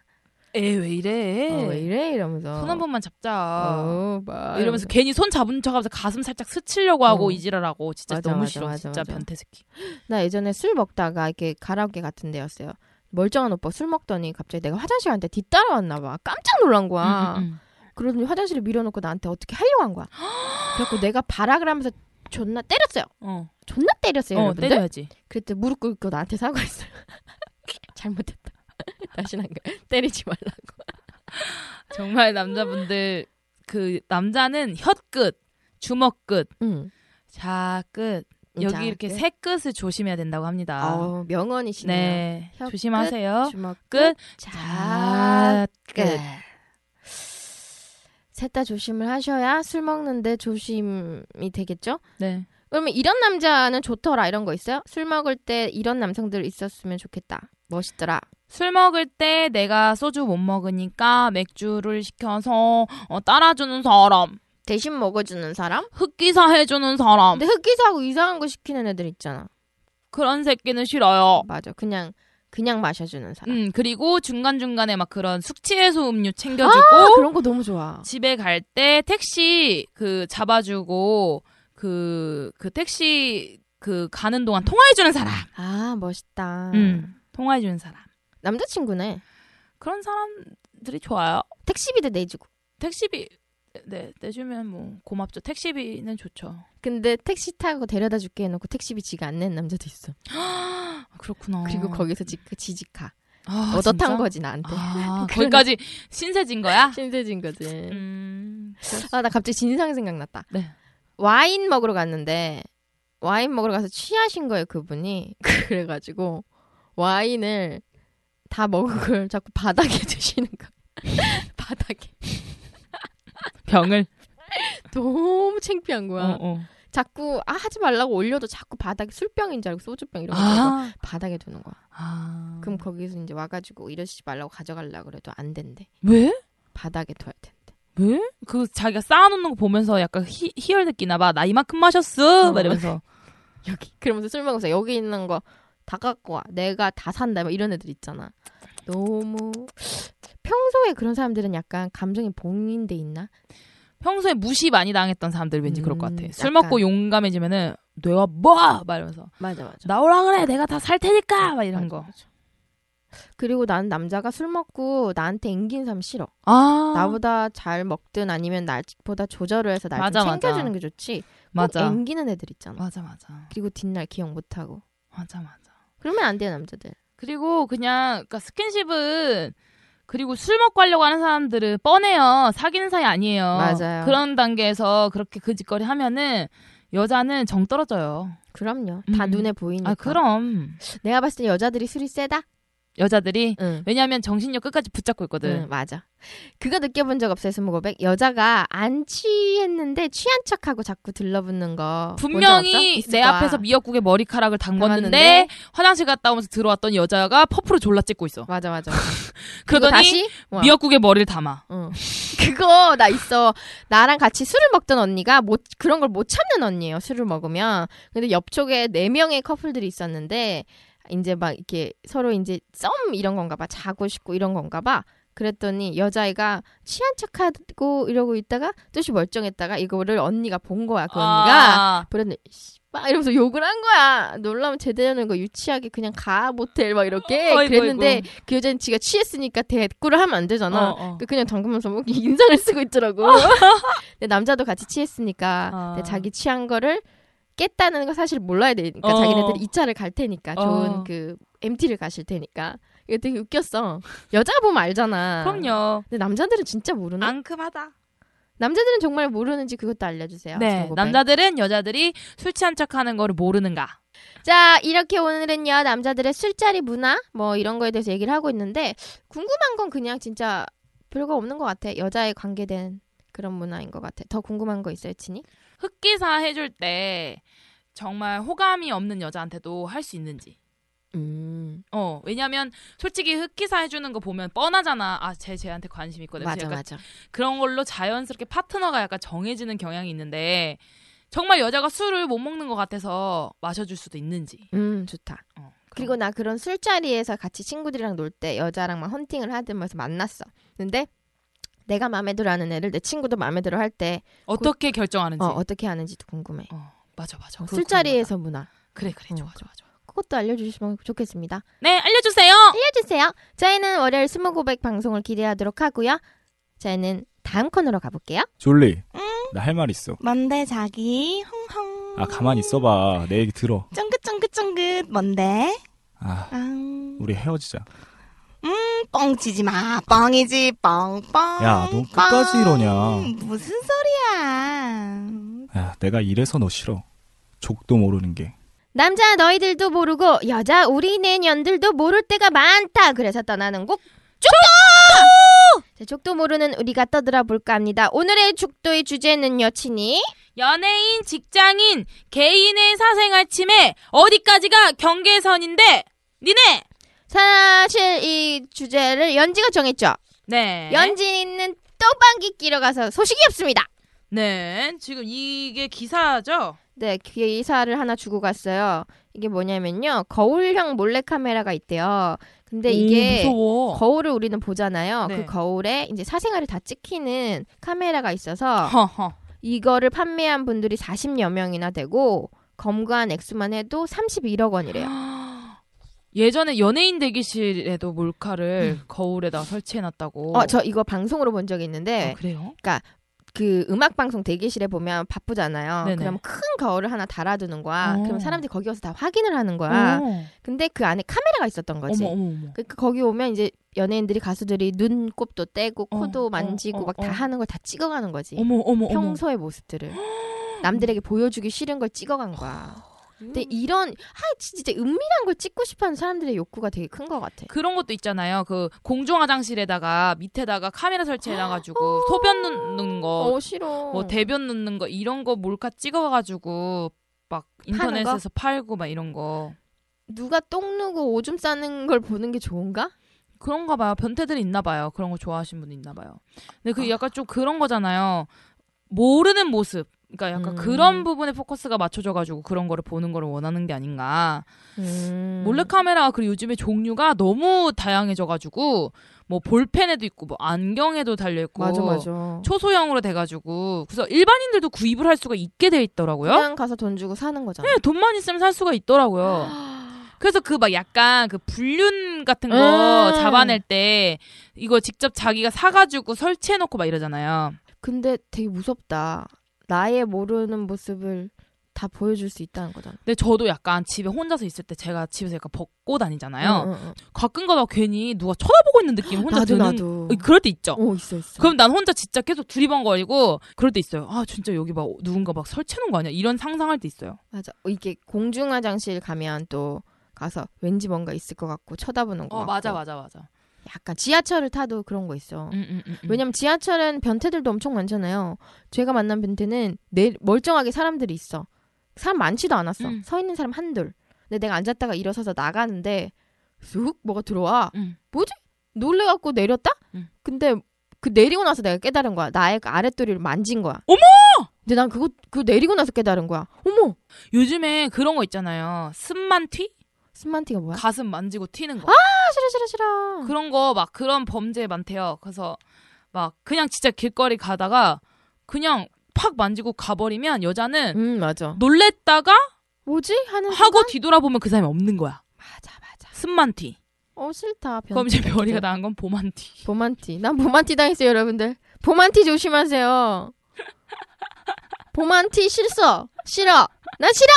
에이 왜 이래 어, 왜 이래 이러면서 손 한 번만 잡자 어, 이러면서 괜히 손 잡은 척하면서 가슴 살짝 스치려고 하고 어. 이지랄하고 진짜 맞아, 너무 맞아, 싫어 맞아, 진짜 맞아. 변태 새끼. 나 예전에 술 먹다가 이렇게 가라오케 같은 데였어요. 멀쩡한 오빠 술 먹더니 갑자기 내가 화장실 갈 때 뒤따라 왔나 봐. 깜짝 놀란 거야. 음, 음, 음. 그러더니 화장실을 밀어놓고 나한테 어떻게 하려고 한 거야. 그래갖고 내가 발악을 하면서 존나 때렸어요. 어. 존나 때렸어요. 어, 여러분들. 때려야지. 그랬더니 무릎 꿇고 나한테 사과했어요. 잘못했다. 다시는 때리지 말라고. 정말 남자분들 그 남자는 혓끝, 주먹끝, 음. 자끝 여기 자, 이렇게 끝. 세 끝을 조심해야 된다고 합니다. 어, 명언이시네요. 네, 혓 조심하세요. 끝, 주먹끝, 자끝. 셋 다 조심을 하셔야 술 먹는데 조심이 되겠죠? 네. 그러면 이런 남자는 좋더라 이런 거 있어요? 술 먹을 때 이런 남성들 있었으면 좋겠다. 멋있더라. 술 먹을 때 내가 소주 못 먹으니까 맥주를 시켜서 어, 따라주는 사람. 대신 먹어주는 사람? 흑기사 해주는 사람. 근데 흑기사하고 이상한 거 시키는 애들 있잖아. 그런 새끼는 싫어요. 맞아. 그냥 그냥 마셔주는 사람. 음, 그리고 중간중간에 막 그런 숙취해소 음료 챙겨주고. 아, 그런 거 너무 좋아. 집에 갈 때 택시 그 잡아주고 그, 그 택시 그 가는 동안 통화해주는 사람. 아, 멋있다. 음, 통화해주는 사람. 남자친구네. 그런 사람들이 좋아요. 택시비도 내주고. 택시비. 네, 내주면 뭐 고맙죠. 택시비는 좋죠. 근데 택시 타고 데려다 줄게 해놓고 택시비 지가 안 낸 남자도 있어. 그렇구나. 그리고 거기서 지, 지지카. 아, 얻어 탄 거지 나한테. 아, 거기까지 신세진 거야? 신세진 거지. 음, 아, 나 갑자기 진상 생각났다. 네. 와인 먹으러 갔는데 와인 먹으러 가서 취하신 거예요 그분이. 그래가지고 와인을 다 먹은 걸 자꾸 바닥에 드시는 거. 바닥에. 병을 너무 창피한 거야. 어, 어. 자꾸 아, 하지 말라고 올려도 자꾸 바닥에 술병인 줄 알고 소주병 이런 거 아~ 바닥에 두는 거야. 아~ 그럼 거기서 이제 와가지고 이러시지 말라고 가져가려고 그래도 안 된대. 왜? 바닥에 둬야 된대. 왜? 그 자기가 쌓아놓는 거 보면서 약간 히, 희열느끼나 봐. 나 이만큼 마셨어. 어, 이러면서 여기 그러면서 술 먹으면서 여기 있는 거 다 갖고 와. 내가 다 산다. 막 이런 애들 있잖아. 너무 평소에 그런 사람들은 약간 감정이 봉인돼 있나? 평소에 무시 많이 당했던 사람들 왠지 음, 그럴 것 같아. 약간. 술 먹고 용감해지면은 내가 뭐! 막 이러면서 맞아 맞아. 나오라 그래 내가 다 살 테니까! 막 이런 맞아, 거. 맞아. 그리고 난 남자가 술 먹고 나한테 앵긴 사람 싫어. 아~ 나보다 잘 먹든 아니면 나보다 조절을 해서 날 좀 챙겨주는 맞아. 게 좋지. 맞아. 앵기는 애들 있잖아. 맞아 맞아. 그리고 뒷날 기억 못하고. 맞아 맞아. 그러면 안 돼 남자들. 그리고 그냥 그러니까 스킨십은 그리고 술 먹고 하려고 하는 사람들은 뻔해요. 사귀는 사이 아니에요. 맞아요. 그런 단계에서 그렇게 그 짓거리 하면은 여자는 정 떨어져요. 그럼요. 다 음. 눈에 보이니까. 아, 그럼. 내가 봤을 때 여자들이 술이 세다? 여자들이? 응. 왜냐하면 정신력 끝까지 붙잡고 있거든. 응, 맞아. 그거 느껴본 적 없어요, 스무고백? 여자가 안 취했는데 취한 척하고 자꾸 들러붙는 거. 분명히 내 앞에서 미역국에 머리카락을 담궜는데 화장실 갔다 오면서 들어왔던 여자가 퍼프로 졸라 찍고 있어. 맞아, 맞아. 그러더니 다시? 미역국에 머리를 담아. 응. 그거 나 있어. 나랑 같이 술을 먹던 언니가 못, 그런 걸 못 참는 언니예요, 술을 먹으면. 근데 옆쪽에 네 명의 커플들이 있었는데 이제 막 이렇게 서로 이제 썸 이런 건가 봐. 자고 싶고 이런 건가 봐. 그랬더니 여자애가 취한 척하고 이러고 있다가 뜻이 멀쩡했다가 이거를 언니가 본 거야. 그 언니가. 아~ 그랬더니 씨발 이러면서 욕을 한 거야. 놀라면 제대로는 거 유치하게 그냥 가 모텔 막 이렇게 어이구, 그랬는데 어이구. 그 여자는 지가 취했으니까 대꾸를 하면 안 되잖아. 어, 어. 그냥 담그면서 뭐 인상을 쓰고 있더라고. 근데 남자도 같이 취했으니까 어. 자기 취한 거를 깼다는 거 사실 몰라야 되니까 어. 자기네들이 이 차를 갈 테니까 좋은 어. 그 엠티를 가실 테니까 이게 되게 웃겼어. 여자가 보면 알잖아. 그럼요. 근데 남자들은 진짜 모르네. 앙큼하다. 남자들은 정말 모르는지 그것도 알려주세요. 네. 스노고백. 남자들은 여자들이 술 취한 척하는 거를 모르는가. 자, 이렇게 오늘은요 남자들의 술자리 문화 뭐 이런 거에 대해서 얘기를 하고 있는데 궁금한 건 그냥 진짜 별거 없는 것 같아. 여자에 관계된 그런 문화인 것 같아. 더 궁금한 거 있어요, 진이? 흑기사 해줄 때 정말 호감이 없는 여자한테도 할 수 있는지. 음. 어, 왜냐면 솔직히 흑기사 해주는 거 보면 뻔하잖아. 아, 쟤 쟤한테 관심 있거든. 맞아, 맞아. 그런 걸로 자연스럽게 파트너가 약간 정해지는 경향이 있는데 정말 여자가 술을 못 먹는 것 같아서 마셔줄 수도 있는지. 음, 좋다. 어. 그리고 나 그런 술자리에서 같이 친구들이랑 놀 때 여자랑 막 헌팅을 하든 뭐 해서 만났어. 근데 내가 마음에 들어 하는 애를 내 친구도 마음에 들어 할 때 어떻게 고... 결정하는지 어, 어떻게 하는지도 궁금해. 어, 맞아 맞아. 어, 술자리에서 문화. 그래 그래. 어, 좋아 좋아 좋아. 그것도 알려주시면 좋겠습니다. 네, 알려주세요. 알려주세요. 저희는 월요일 스무고백 방송을 기대하도록 하고요. 저희는 다음 코너로 가볼게요. 졸리. 응? 나 할 말 있어. 뭔데 자기? 홍홍. 아 가만히 있어봐. 내 얘기 들어. 쫑긋쫑긋쫑긋. 뭔데? 아, 아. 우리 헤어지자. 음, 뻥치지 마. 뻥이지, 뻥뻥. 야, 너 끝까지 뻥. 이러냐? 무슨 소리야? 야, 내가 이래서 너 싫어. 족도 모르는 게. 남자 너희들도 모르고 여자 우리 내년들도 모를 때가 많다. 그래서 떠나는 곡 족도! 자, 족도 모르는 우리가 떠들어 볼까 합니다. 오늘의 족도의 주제는 여친이 연예인, 직장인, 개인의 사생활 침해 어디까지가 경계선인데 니네! 사실 이 주제를 연지가 정했죠. 네. 연지는 또방귀 끼러 가서 소식이 없습니다. 네. 지금 이게 기사죠? 네. 기사를 하나 주고 갔어요. 이게 뭐냐면요. 거울형 몰래카메라가 있대요. 근데 이게 무서워. 거울을 우리는 보잖아요. 네. 그 거울에 이제 사생활을 다 찍히는 카메라가 있어서 허허. 이거를 판매한 분들이 사십여 명이나 되고 검거한 액수만 해도 삼십일억 원이래요. 예전에 연예인 대기실에도 몰카를 음. 거울에다 설치해놨다고. 어, 저 이거 방송으로 본 적이 있는데. 어, 그래요? 그러니까 그 음악 방송 대기실에 보면 바쁘잖아요. 네네. 그럼 큰 거울을 하나 달아두는 거야. 오. 그럼 사람들이 거기 와서 다 확인을 하는 거야. 오. 근데 그 안에 카메라가 있었던 거지. 어머, 어머, 어머. 그, 거기 오면 이제 연예인들이 가수들이 눈곱도 떼고 코도 어, 만지고 어, 어, 막 다 어. 하는 걸 다 찍어가는 거지. 어머, 어머, 평소의 어머. 모습들을 남들에게 보여주기 싫은 걸 찍어간 거야. 근데 이런 아 진짜 은밀한 걸 찍고 싶어하는 사람들의 욕구가 되게 큰 것 같아. 그런 것도 있잖아요. 그 공중 화장실에다가 밑에다가 카메라 설치해놔가지고 소변 넣는 거, 어, 싫어. 뭐 대변 넣는 거 이런 거 몰카 찍어가지고 막 인터넷에서 팔고 막 이런 거. 누가 똥 누고 오줌 싸는 걸 보는 게 좋은가? 그런가 봐요. 변태들이 있나 봐요. 그런 거 좋아하시는 분이 있나 봐요. 근데 그 약간 좀 그런 거잖아요. 모르는 모습. 그러니까 약간 음. 그런 부분에 포커스가 맞춰져가지고 그런 거를 보는 걸 원하는 게 아닌가. 음. 몰래카메라가 그리고 요즘에 종류가 너무 다양해져가지고 뭐 볼펜에도 있고 뭐 안경에도 달려있고 맞아, 맞아. 초소형으로 돼가지고 그래서 일반인들도 구입을 할 수가 있게 돼 있더라고요. 그냥 가서 돈 주고 사는 거잖아. 네. 돈만 있으면 살 수가 있더라고요. 그래서 그 막 약간 그 불륜 같은 거 음. 잡아낼 때 이거 직접 자기가 사가지고 설치해놓고 막 이러잖아요. 근데 되게 무섭다. 나의 모르는 모습을 다 보여줄 수 있다는 거잖아. 근데 저도 약간 집에 혼자서 있을 때 제가 집에서 약간 벗고 다니잖아요. 응, 응, 응. 가끔가다 괜히 누가 쳐다보고 있는 느낌 혼자 나도, 드는. 나도. 그럴 때 있죠. 어, 있어, 있어. 그럼 난 혼자 진짜 계속 두리번거리고 그럴 때 있어요. 아 진짜 여기 막 누군가 막 설치는 거 아니야? 이런 상상할 때 있어요. 맞아. 이게 공중 화장실 가면 또 가서 왠지 뭔가 있을 것 같고 쳐다보는 거. 어, 같고. 맞아 맞아 맞아. 약간 지하철을 타도 그런 거 있어. 음, 음, 음, 왜냐면 지하철은 변태들도 엄청 많잖아요. 제가 만난 변태는 내, 멀쩡하게 사람들이 있어. 사람 많지도 않았어. 음. 서 있는 사람 한둘. 근데 내가 앉았다가 일어서서 나가는데 쑥 뭐가 들어와. 음. 뭐지? 놀래갖고 내렸다? 음. 근데 그 내리고 나서 내가 깨달은 거야. 나의 그 아랫도리를 만진 거야. 어머! 근데 난 그거 그 내리고 나서 깨달은 거야. 어머! 요즘에 그런 거 있잖아요. 슴만튀? 슴만티가 뭐야? 가슴 만지고 튀는 거. 아 싫어 싫어 싫어. 그런 거 막 그런 범죄 많대요. 그래서 막 그냥 진짜 길거리 가다가 그냥 팍 만지고 가버리면 여자는 음, 맞아. 놀랬다가 뭐지? 하는 하고 순간? 뒤돌아보면 그 사람이 없는 거야. 맞아 맞아. 슴만티. 어 싫다. 변태. 그럼 이제 별이가 나은 건 보만티. 보만티. 난 보만티 당했어요 여러분들. 보만티 조심하세요. 보만티 싫어. 싫어. 난 싫어.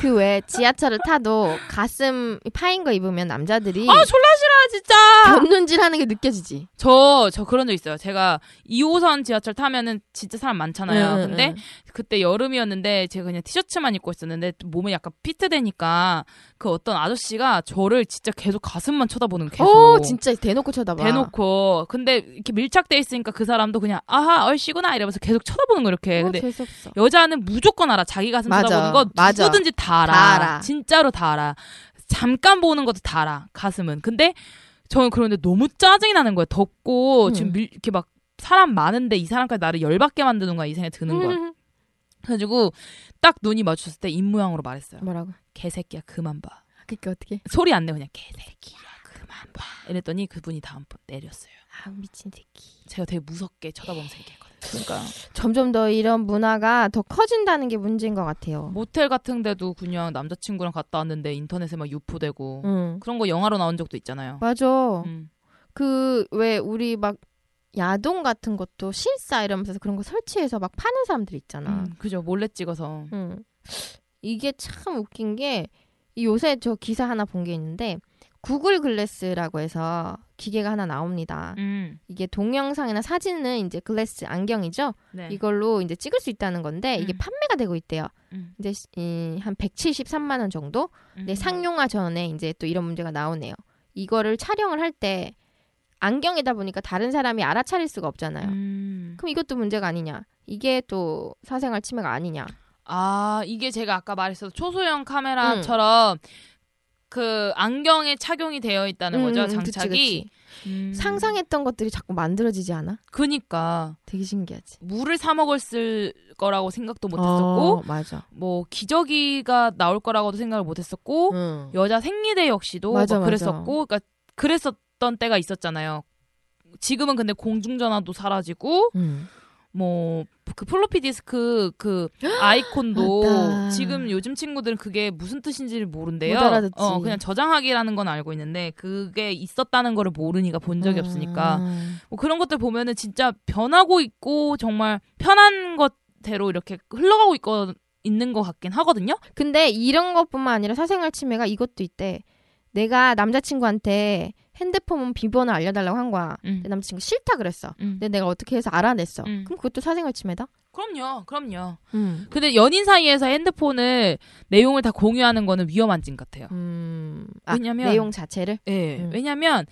그 외에 지하철을 타도 가슴 파인 거 입으면 남자들이 아 졸라 싫어 진짜 견눈질하는 게 느껴지지. 저, 저 그런 적 있어요. 제가 이 호선 지하철 타면은 진짜 사람 많잖아요. 응, 근데 응. 그때 여름이었는데 제가 그냥 티셔츠만 입고 있었는데 몸에 약간 피트되니까 그 어떤 아저씨가 저를 진짜 계속 가슴만 쳐다보는 계속. 오 진짜 대놓고 쳐다봐. 대놓고. 근데 이렇게 밀착돼 있으니까 그 사람도 그냥 아하 얼씨구나 이러면서 계속 쳐다보는 거 이렇게. 어, 근데 재수없어. 여자는 무조건 알아. 자기 가슴 맞아. 쳐다보는 거 맞아. 누구든지 다 알아. 다 알아. 진짜로 다 알아. 잠깐 보는 것도 다 알아. 가슴은. 근데 저는 그런데 너무 짜증이 나는 거야. 덥고 음. 지금 밀, 이렇게 막 사람 많은데 이 사람까지 나를 열받게 만드는 거야. 이 생각이 드는 거야. 음. 그래가지고 딱 눈이 마주쳤을 때 입 모양으로 말했어요. 뭐라고? 개새끼야 그만 봐. 그니까 어떻게? 소리 안 내고 그냥 개새끼야 그만 봐. 이랬더니 그분이 다음 번 내렸어요. 아 미친 새끼. 제가 되게 무섭게 쳐다보면서 얘기했거든요. 그러니까 점점 더 이런 문화가 더 커진다는 게 문제인 것 같아요. 모텔 같은 데도 그냥 남자친구랑 갔다 왔는데 인터넷에 막 유포되고 음. 그런 거 영화로 나온 적도 있잖아요. 맞아. 음. 그 왜 우리 막 야동 같은 것도 실사 이러면서 그런 거 설치해서 막 파는 사람들 있잖아. 음, 그죠. 몰래 찍어서. 음. 이게 참 웃긴 게 요새 저 기사 하나 본 게 있는데 구글 글래스라고 해서 기계가 하나 나옵니다. 음. 이게 동영상이나 사진은 이제 글래스 안경이죠. 네. 이걸로 이제 찍을 수 있다는 건데 이게 음. 판매가 되고 있대요. 음. 이제 이, 한 백칠십삼만 원 정도. 근데 음. 상용화 전에 이제 또 이런 문제가 나오네요. 이거를 촬영을 할 때 안경이다 보니까 다른 사람이 알아차릴 수가 없잖아요. 음. 그럼 이것도 문제가 아니냐. 이게 또 사생활 침해가 아니냐. 아 이게 제가 아까 말했어도 초소형 카메라처럼 음. 그 안경에 착용이 되어 있다는 음, 거죠. 장착이. 그치, 그치. 음. 상상했던 것들이 자꾸 만들어지지 않아? 그니까. 되게 신기하지. 물을 사 먹었을 거라고 생각도 못했었고 어, 맞아. 뭐 기저귀가 나올 거라고도 생각을 못했었고 음. 여자 생리대 역시도 맞아, 막 그랬었고 맞아. 그러니까 그랬었던 때가 있었잖아요. 지금은 근데 공중전화도 사라지고 음. 뭐 그 플로피 디스크 그 아이콘도 맞다. 지금 요즘 친구들은 그게 무슨 뜻인지를 모른대요. 못 알아듣지. 어, 그냥 저장하기라는 건 알고 있는데 그게 있었다는 거를 모르니까 본 적이 음. 없으니까 뭐 그런 것들 보면은 진짜 변하고 있고 정말 편한 것대로 이렇게 흘러가고 있고 있는 것 같긴 하거든요. 근데 이런 것뿐만 아니라 사생활 침해가 이것도 있대. 내가 남자친구한테 핸드폰 비번을 알려달라고 한 거야. 음. 내 남자친구 싫다 그랬어. 음. 근데 내가 어떻게 해서 알아냈어. 음. 그럼 그것도 사생활 침해다? 그럼요. 그럼요. 음. 근데 연인 사이에서 핸드폰을 내용을 다 공유하는 거는 위험한 짓 같아요. 음. 왜냐면, 아, 내용 자체를? 예. 음. 왜냐면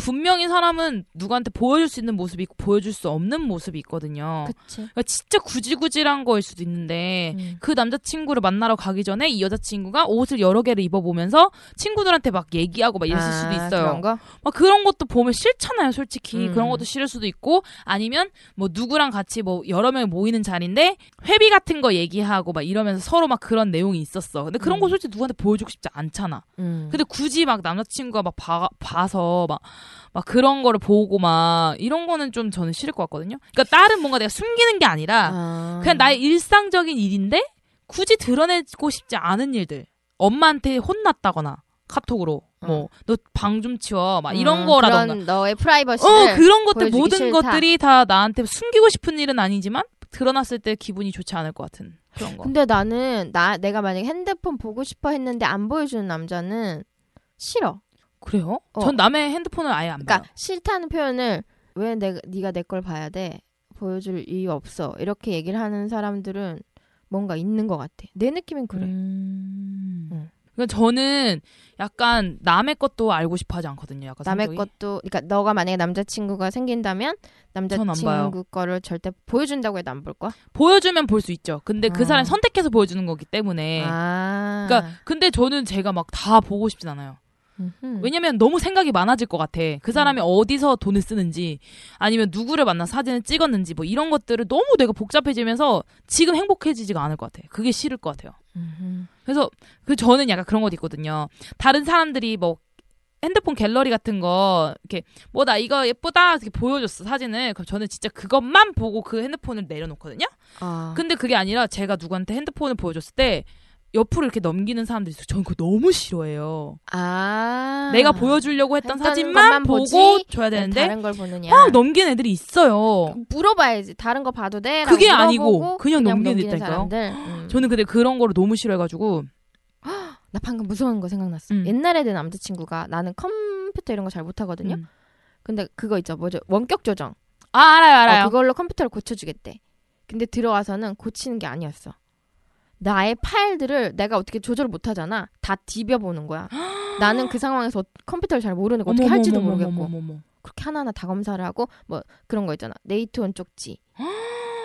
분명히 사람은 누구한테 보여줄 수 있는 모습이 있고 보여줄 수 없는 모습이 있거든요. 그치. 그러니까 진짜 구질구질한 거일 수도 있는데 음. 그 남자친구를 만나러 가기 전에 이 여자친구가 옷을 여러 개를 입어보면서 친구들한테 막 얘기하고 막 이랬을 아, 수도 있어요. 그런 거? 막 그런 것도 보면 싫잖아요. 솔직히. 음. 그런 것도 싫을 수도 있고 아니면 뭐 누구랑 같이 뭐 여러 명이 모이는 자리인데 회비 같은 거 얘기하고 막 이러면서 서로 막 그런 내용이 있었어. 근데 그런 음. 거 솔직히 누구한테 보여주고 싶지 않잖아. 음. 근데 굳이 막 남자친구가 막 봐, 봐서 막 막 그런 거를 보고 막 이런 거는 좀 저는 싫을 것 같거든요. 그러니까 다른 뭔가 내가 숨기는 게 아니라 아... 그냥 나의 일상적인 일인데 굳이 드러내고 싶지 않은 일들. 엄마한테 혼났다거나 카톡으로 뭐 너 방 좀 치워 막 이런 음, 거라던가. 그런 너의 프라이버시를 어, 그런 것들 모든 싫다. 것들이 다 나한테 숨기고 싶은 일은 아니지만 드러났을 때 기분이 좋지 않을 것 같은 그런 거. 근데 나는 나 내가 만약에 핸드폰 보고 싶어 했는데 안 보여주는 남자는 싫어. 그래요? 어. 전 남의 핸드폰을 아예 안 그러니까 봐요. 싫다는 표현을 왜 내가 네가 내 걸 봐야 돼? 보여줄 이유 없어. 이렇게 얘기를 하는 사람들은 뭔가 있는 것 같아. 내 느낌은 그래. 음... 응. 그러니까 저는 약간 남의 것도 알고 싶어하지 않거든요. 약간 남의 성격이. 것도 그러니까 너가 만약에 남자친구가 생긴다면 남자친구 거를 절대 보여준다고 해도 안 볼 거야? 보여주면 볼 수 있죠. 근데 아. 그 사람이 선택해서 보여주는 거기 때문에. 아. 그러니까 근데 저는 제가 막 다 보고 싶진 않아요. 왜냐면 너무 생각이 많아질 것 같아. 그 사람이 음. 어디서 돈을 쓰는지 아니면 누구를 만나 사진을 찍었는지 뭐 이런 것들을 너무 내가 복잡해지면서 지금 행복해지지가 않을 것 같아. 그게 싫을 것 같아요. 음. 그래서 그 저는 약간 그런 것도 있거든요. 다른 사람들이 뭐 핸드폰 갤러리 같은 거 이렇게 뭐 나 이거 예쁘다 이렇게 보여줬어 사진을. 그럼 저는 진짜 그것만 보고 그 핸드폰을 내려놓거든요. 아. 근데 그게 아니라 제가 누구한테 핸드폰을 보여줬을 때 옆으로 이렇게 넘기는 사람들이 있어요. 저는 그거 너무 싫어해요. 아. 내가 보여주려고 했던 사진만 보고 보지? 줘야 되는데. 다른 걸 보느냐. 막 넘기는 애들이 있어요. 물어봐야지. 다른 거 봐도 돼? 그게 아니고, 그냥, 그냥 넘기는 애들 있다니까요. 음. 저는 근데 그런 거를 너무 싫어해가지고. 나 방금 무서운 거 생각났어. 음. 옛날에 내 남자친구가 나는 컴퓨터 이런 거 잘 못하거든요. 음. 근데 그거 있죠. 뭐죠? 원격 조정. 아, 알아요, 알아요. 어, 그걸로 컴퓨터를 고쳐주겠대. 근데 들어와서는 고치는 게 아니었어. 나의 파일들을 내가 어떻게 조절을 못하잖아. 다 디벼보는 거야. 나는 그 상황에서 컴퓨터를 잘 모르니까 어떻게 할지도 모르겠고 그렇게 하나하나 다 검사를 하고 뭐 그런 거 있잖아. 네이트 온 쪽지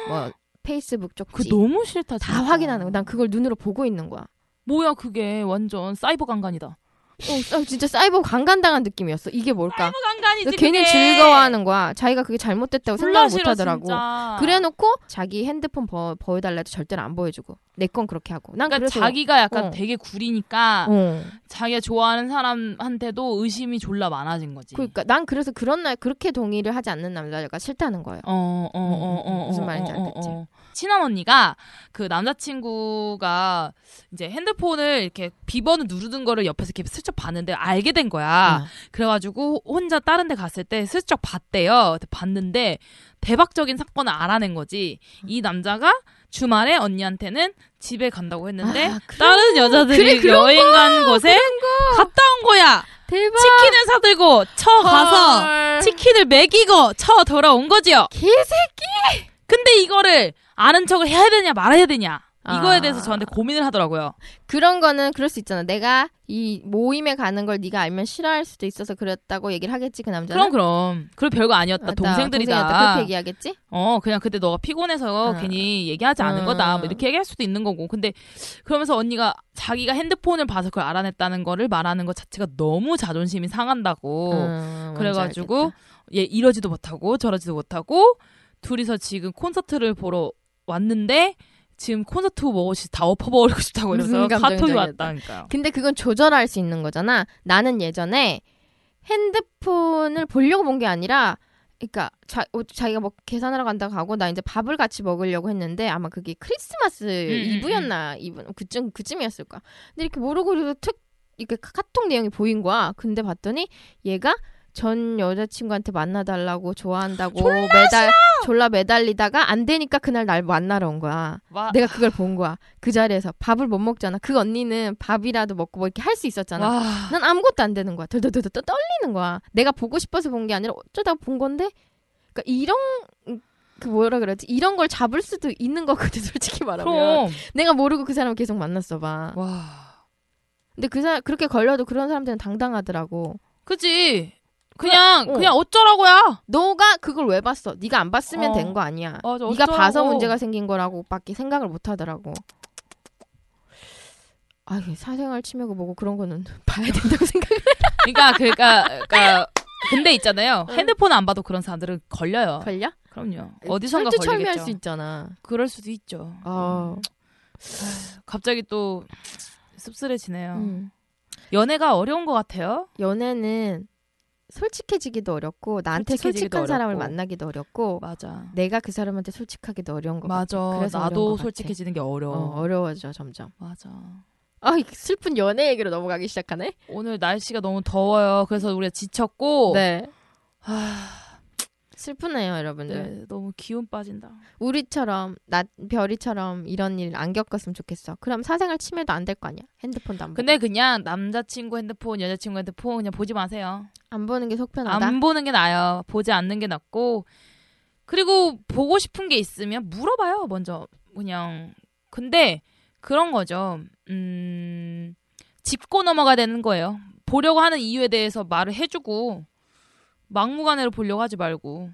뭐 페이스북 쪽지 그거 너무 싫다 진짜. 다 확인하는 거야. 난 그걸 눈으로 보고 있는 거야. 뭐야 그게 완전 사이버 강간이다. 어, 진짜 사이버 강간당한 느낌이었어. 이게 뭘까? 사이버 강간이지. 괜히 즐거워하는 거야. 자기가 그게 잘못됐다고 생각을 못 하더라고. 진짜. 그래놓고 자기 핸드폰 버, 보여달래도 절대로 안 보여주고 내 건 그렇게 하고. 난 그러니까 그래서, 자기가 약간 어. 되게 구리니까 어. 자기가 좋아하는 사람한테도 의심이 졸라 많아진 거지. 그러니까 난 그래서 그런 날 그렇게 동의를 하지 않는 남자가 싫다는 거예요. 어, 어, 음, 어, 어, 무슨 말인지 어, 어, 알겠지. 어, 어, 어. 친한 언니가 그 남자친구가 이제 핸드폰을 이렇게 비번을 누르는 거를 옆에서 이렇게 슬쩍 봤는데 알게 된 거야. 음. 그래가지고 혼자 다른 데 갔을 때 슬쩍 봤대요. 봤는데 대박적인 사건을 알아낸 거지. 음. 이 남자가 주말에 언니한테는 집에 간다고 했는데 아, 그런, 다른 여자들이 그래, 여행 간 곳에 갔다 온 거야. 대박. 치킨을 사들고 쳐가서 헐. 치킨을 먹이고 쳐 돌아온 거지요. 개새끼. 근데 이거를 아는 척을 해야 되냐 말아야 되냐 이거에 아. 대해서 저한테 고민을 하더라고요. 그런 거는 그럴 수 있잖아. 내가 이 모임에 가는 걸 네가 알면 싫어할 수도 있어서 그랬다고 얘기를 하겠지. 그 남자는 그럼 그럼 그럴 별거 아니었다. 맞다. 동생들이다 동생이었다. 그렇게 얘기하겠지. 어 그냥 그때 너가 피곤해서 아. 괜히 얘기하지 아. 않은 거다 뭐 이렇게 얘기할 수도 있는 거고. 근데 그러면서 언니가 자기가 핸드폰을 봐서 그걸 알아냈다는 거를 말하는 것 자체가 너무 자존심이 상한다고. 음, 그래가지고 얘 이러지도 못하고 저러지도 못하고 둘이서 지금 콘서트를 보러 왔는데 지금 콘서트 무엇이 다 엎어버리고 싶다고 해서 카톡이 왔다니까요. 근데 그건 조절할 수 있는 거잖아. 나는 예전에 핸드폰을 보려고 본 게 아니라 그러니까 자, 자기가 뭐 계산하러 간다고 하고 나 이제 밥을 같이 먹으려고 했는데 아마 그게 크리스마스 음, 이브였나 이브 그쯤, 그쯤이었을 거야. 근데 이렇게 모르고 이렇게 툭 이렇게 카톡 내용이 보인 거야. 근데 봤더니 얘가 전 여자친구한테 만나달라고 좋아한다고 졸라 매달 졸라 매달리다가 안 되니까 그날 날 만나러 온 거야. 와. 내가 그걸 본 거야. 그 자리에서 밥을 못 먹잖아. 그 언니는 밥이라도 먹고 뭐 이렇게 할 수 있었잖아. 와. 난 아무것도 안 되는 거야. 덜덜덜덜 떨리는 거야. 내가 보고 싶어서 본 게 아니라 어쩌다 본 건데 그러니까 이런 그 뭐라 그러지 이런 걸 잡을 수도 있는 거거든. 솔직히 말하면 그럼. 내가 모르고 그 사람을 계속 만났어 봐. 와. 근데 그 사람 그렇게 걸려도 그런 사람들은 당당하더라고. 그치. 그냥 그냥, 그냥 어. 어쩌라고야. 너가 그걸 왜 봤어? 네가 안 봤으면 어. 된 거 아니야. 맞아, 네가 봐서 문제가 생긴 거라고밖에 생각을 못 하더라고. 아, 사생활 침해고 뭐고 그런 거는 봐야 된다고 생각을. 그러니까 그러니까 그러니까 근데 있잖아요. 응. 핸드폰 안 봐도 그런 사람들은 걸려요. 걸려? 그럼요. 어디선가 걸리겠죠. 철두철미할 수 있잖아. 그럴 수도 있죠. 어. 음. 갑자기 또 씁쓸해지네요. 음. 연애가 어려운 것 같아요. 연애는 솔직해지기도 어렵고 나한테 솔직해지기도 솔직한 어렵고. 사람을 만나기도 어렵고 맞아. 내가 그 사람한테 솔직하기도 어려운 것 맞아. 같아. 그래서 나도 솔직해지는 게 어려워. 어, 어려워져 점점. 맞아. 아, 슬픈 연애 얘기로 넘어가기 시작하네. 오늘 날씨가 너무 더워요. 그래서 우리가 지쳤고 네. 하... 슬프네요 여러분들. 네, 너무 기운 빠진다. 우리처럼 나 별이처럼 이런 일 안 겪었으면 좋겠어. 그럼 사생활 침해도 안 될 거 아니야. 핸드폰도 안 보고. 근데 그냥 남자친구 핸드폰 여자친구 핸드폰 그냥 보지 마세요. 안 보는 게 속 편하다. 안 보는 게 나아요. 보지 않는 게 낫고. 그리고 보고 싶은 게 있으면 물어봐요. 먼저 그냥. 근데 그런 거죠. 음, 짚고 넘어가야 되는 거예요. 보려고 하는 이유에 대해서 말을 해주고 막무가내로 보려고 하지 말고.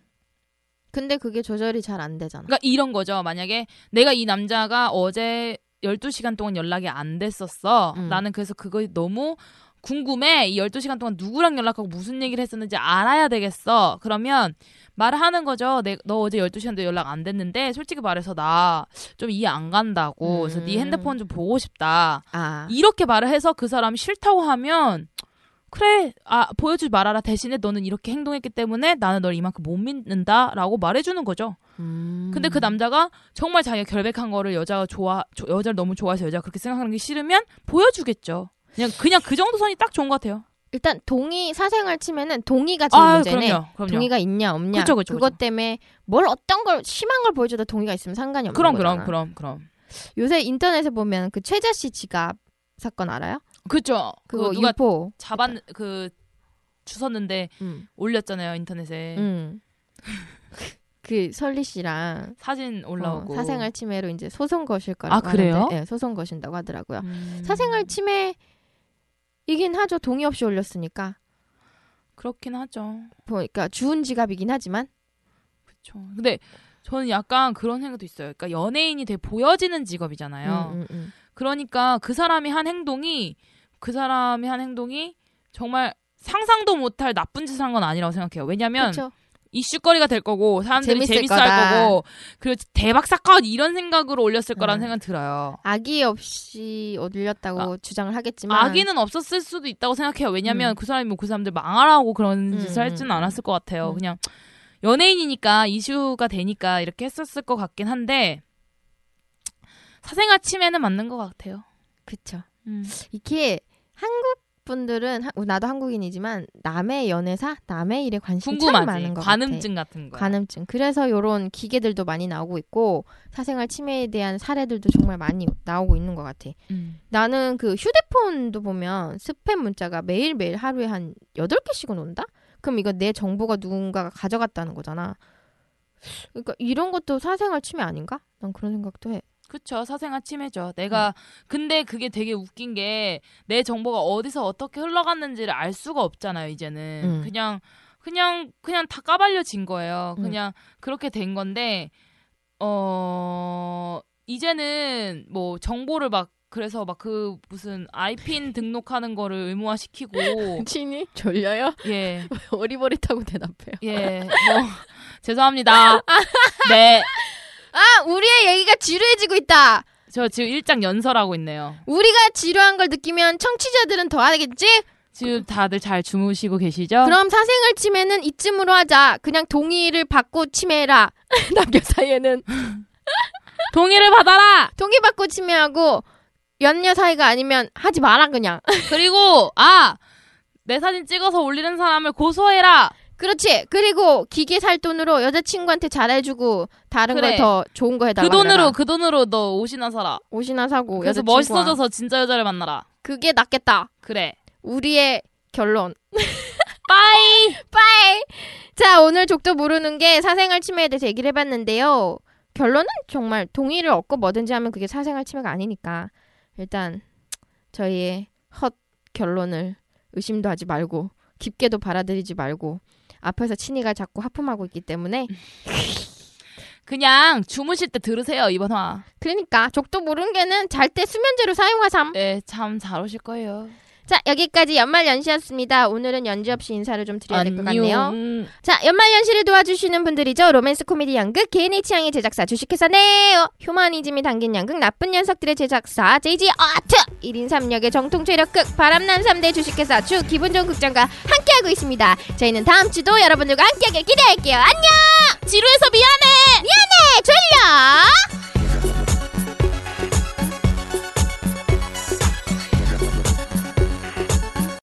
근데 그게 조절이 잘 안 되잖아. 그러니까 이런 거죠. 만약에 내가 이 남자가 어제 열두 시간 동안 연락이 안 됐었어. 음. 나는 그래서 그거 너무 궁금해. 이 열두 시간 동안 누구랑 연락하고 무슨 얘기를 했었는지 알아야 되겠어. 그러면 말을 하는 거죠. 내, 너 어제 열두 시간 동안 연락 안 됐는데 솔직히 말해서 나 좀 이해 안 간다고. 음. 그래서 네 핸드폰 좀 보고 싶다. 아. 이렇게 말을 해서 그 사람이 싫다고 하면 그래. 아, 보여주지 말아라. 대신에 너는 이렇게 행동했기 때문에 나는 널 이만큼 못 믿는다 라고 말해주는 거죠. 음. 근데 그 남자가 정말 자기가 결백한 거를 여자가 좋아, 조, 여자를 너무 좋아해서 여자가 그렇게 생각하는 게 싫으면 보여주겠죠. 그냥 그냥 그 정도 선이 딱 좋은 것 같아요. 일단 동의 사생활 침해는 동의가 제일 아, 문제네. 그럼요, 그럼요. 동의가 있냐 없냐. 그쵸, 그쵸, 그것 그쵸. 때문에 뭘 어떤 걸 심한 걸 보여줘도 동의가 있으면 상관이 없는 그럼, 거잖아. 그럼 그럼 그럼 그럼. 요새 인터넷에 보면 그 최자 씨 지갑 사건 알아요? 그죠. 그거 누가 유포 잡았 그 주웠는데 음. 올렸잖아요 인터넷에. 음. 그 설리 씨랑 사진 올라오고 어, 사생활 침해로 이제 소송 거실 거라고. 아 그래요? 하는데, 네, 소송 거신다고 하더라고요. 음. 사생활 침해. 이긴 하죠. 동의 없이 올렸으니까. 그렇긴 하죠. 그러니까 주운 지갑이긴 하지만. 그렇죠. 근데 저는 약간 그런 생각도 있어요. 그러니까 연예인이 되게 보여지는 직업이잖아요. 음, 음, 음. 그러니까 그 사람이 한 행동이 그 사람이 한 행동이 정말 상상도 못할 나쁜 짓을 한 건 아니라고 생각해요. 왜냐면 그쵸. 이슈거리가 될 거고 사람들이 재밌어할 거고 그리고 대박 사건 이런 생각으로 올렸을 음. 거라는 생각 들어요. 악의 없이 올렸다고 아, 주장을 하겠지만 악의는 없었을 수도 있다고 생각해요. 왜냐면 음. 그 사람이 뭐 그 사람들 망하라고 그런 음. 짓을 할지는 않았을 것 같아요. 음. 그냥 연예인이니까 이슈가 되니까 이렇게 했었을 것 같긴 한데 사생활 침해는 맞는 것 같아요. 그렇죠. 음. 이게 한국 분들은 나도 한국인이지만 남의 연애사, 남의 일에 관심이 궁금하지. 참 많은 것 관음증 같아. 관음증 같은 거. 관음증. 그래서 이런 기계들도 많이 나오고 있고 사생활 침해에 대한 사례들도 정말 많이 나오고 있는 것 같아. 음. 나는 그 휴대폰도 보면 스팸 문자가 매일매일 하루에 한 여덟 개씩은 온다? 그럼 이거 내 정보가 누군가가 가져갔다는 거잖아. 그러니까 이런 것도 사생활 침해 아닌가? 난 그런 생각도 해. 그쵸. 사생활 침해죠. 내가 응. 근데 그게 되게 웃긴 게 내 정보가 어디서 어떻게 흘러갔는지를 알 수가 없잖아요. 이제는 응. 그냥 그냥 그냥 다 까발려진 거예요. 응. 그냥 그렇게 된 건데 어 이제는 뭐 정보를 막 그래서 막 그 무슨 아이핀 등록하는 거를 의무화시키고 진이 졸려요? 예 어리버리하고 대답해요. 예 뭐 죄송합니다. 네. 아, 우리의 얘기가 지루해지고 있다. 저 지금 일장 연설하고 있네요. 우리가 지루한 걸 느끼면 청취자들은 더 하겠지? 지금 다들 잘 주무시고 계시죠? 그럼 사생활 침해는 이쯤으로 하자. 그냥 동의를 받고 침해해라. 남녀 사이에는 동의를 받아라. 동의 받고 침해하고 연녀 사이가 아니면 하지 마라 그냥. 그리고 아, 내 사진 찍어서 올리는 사람을 고소해라. 그렇지. 그리고 기계 살 돈으로 여자친구한테 잘해주고 다른 그래. 걸 더 좋은 거 해달라. 그 돈으로 그래라. 그 돈으로 너 옷이나 사라. 옷이나 사고. 그래서 여자친구와. 멋있어져서 진짜 여자를 만나라. 그게 낫겠다. 그래. 우리의 결론. 빠이. 빠이. 자 오늘 족도 모르는 게 사생활 침해에 대해서 얘기를 해봤는데요. 결론은 정말 동의를 얻고 뭐든지 하면 그게 사생활 침해가 아니니까 일단 저희의 헛 결론을 의심도 하지 말고 깊게도 받아들이지 말고 앞에서 친이가 자꾸 하품하고 있기 때문에 그냥 주무실 때 들으세요 이번 화. 그러니까 족도 모르는 게는 잘 때 수면제로 사용하삼. 네, 잠 잘 오실 거예요. 자 여기까지 연말연시였습니다. 오늘은 연지 없이 인사를 좀 드려야 될 것 같네요. 자 연말연시를 도와주시는 분들이죠. 로맨스 코미디 연극 개인의 취향의 제작사 주식회사 네요. 휴머니즘이 담긴 연극 나쁜 녀석들의 제작사 제이지아트 일 인 삼 역의 정통 체력극 바람난 삼 대 주식회사 주 기분 좋은 극장과 함께하고 있습니다. 저희는 다음 주도 여러분들과 함께하길 기대할게요. 안녕. 지루해서 미안해. 미안해. 졸려.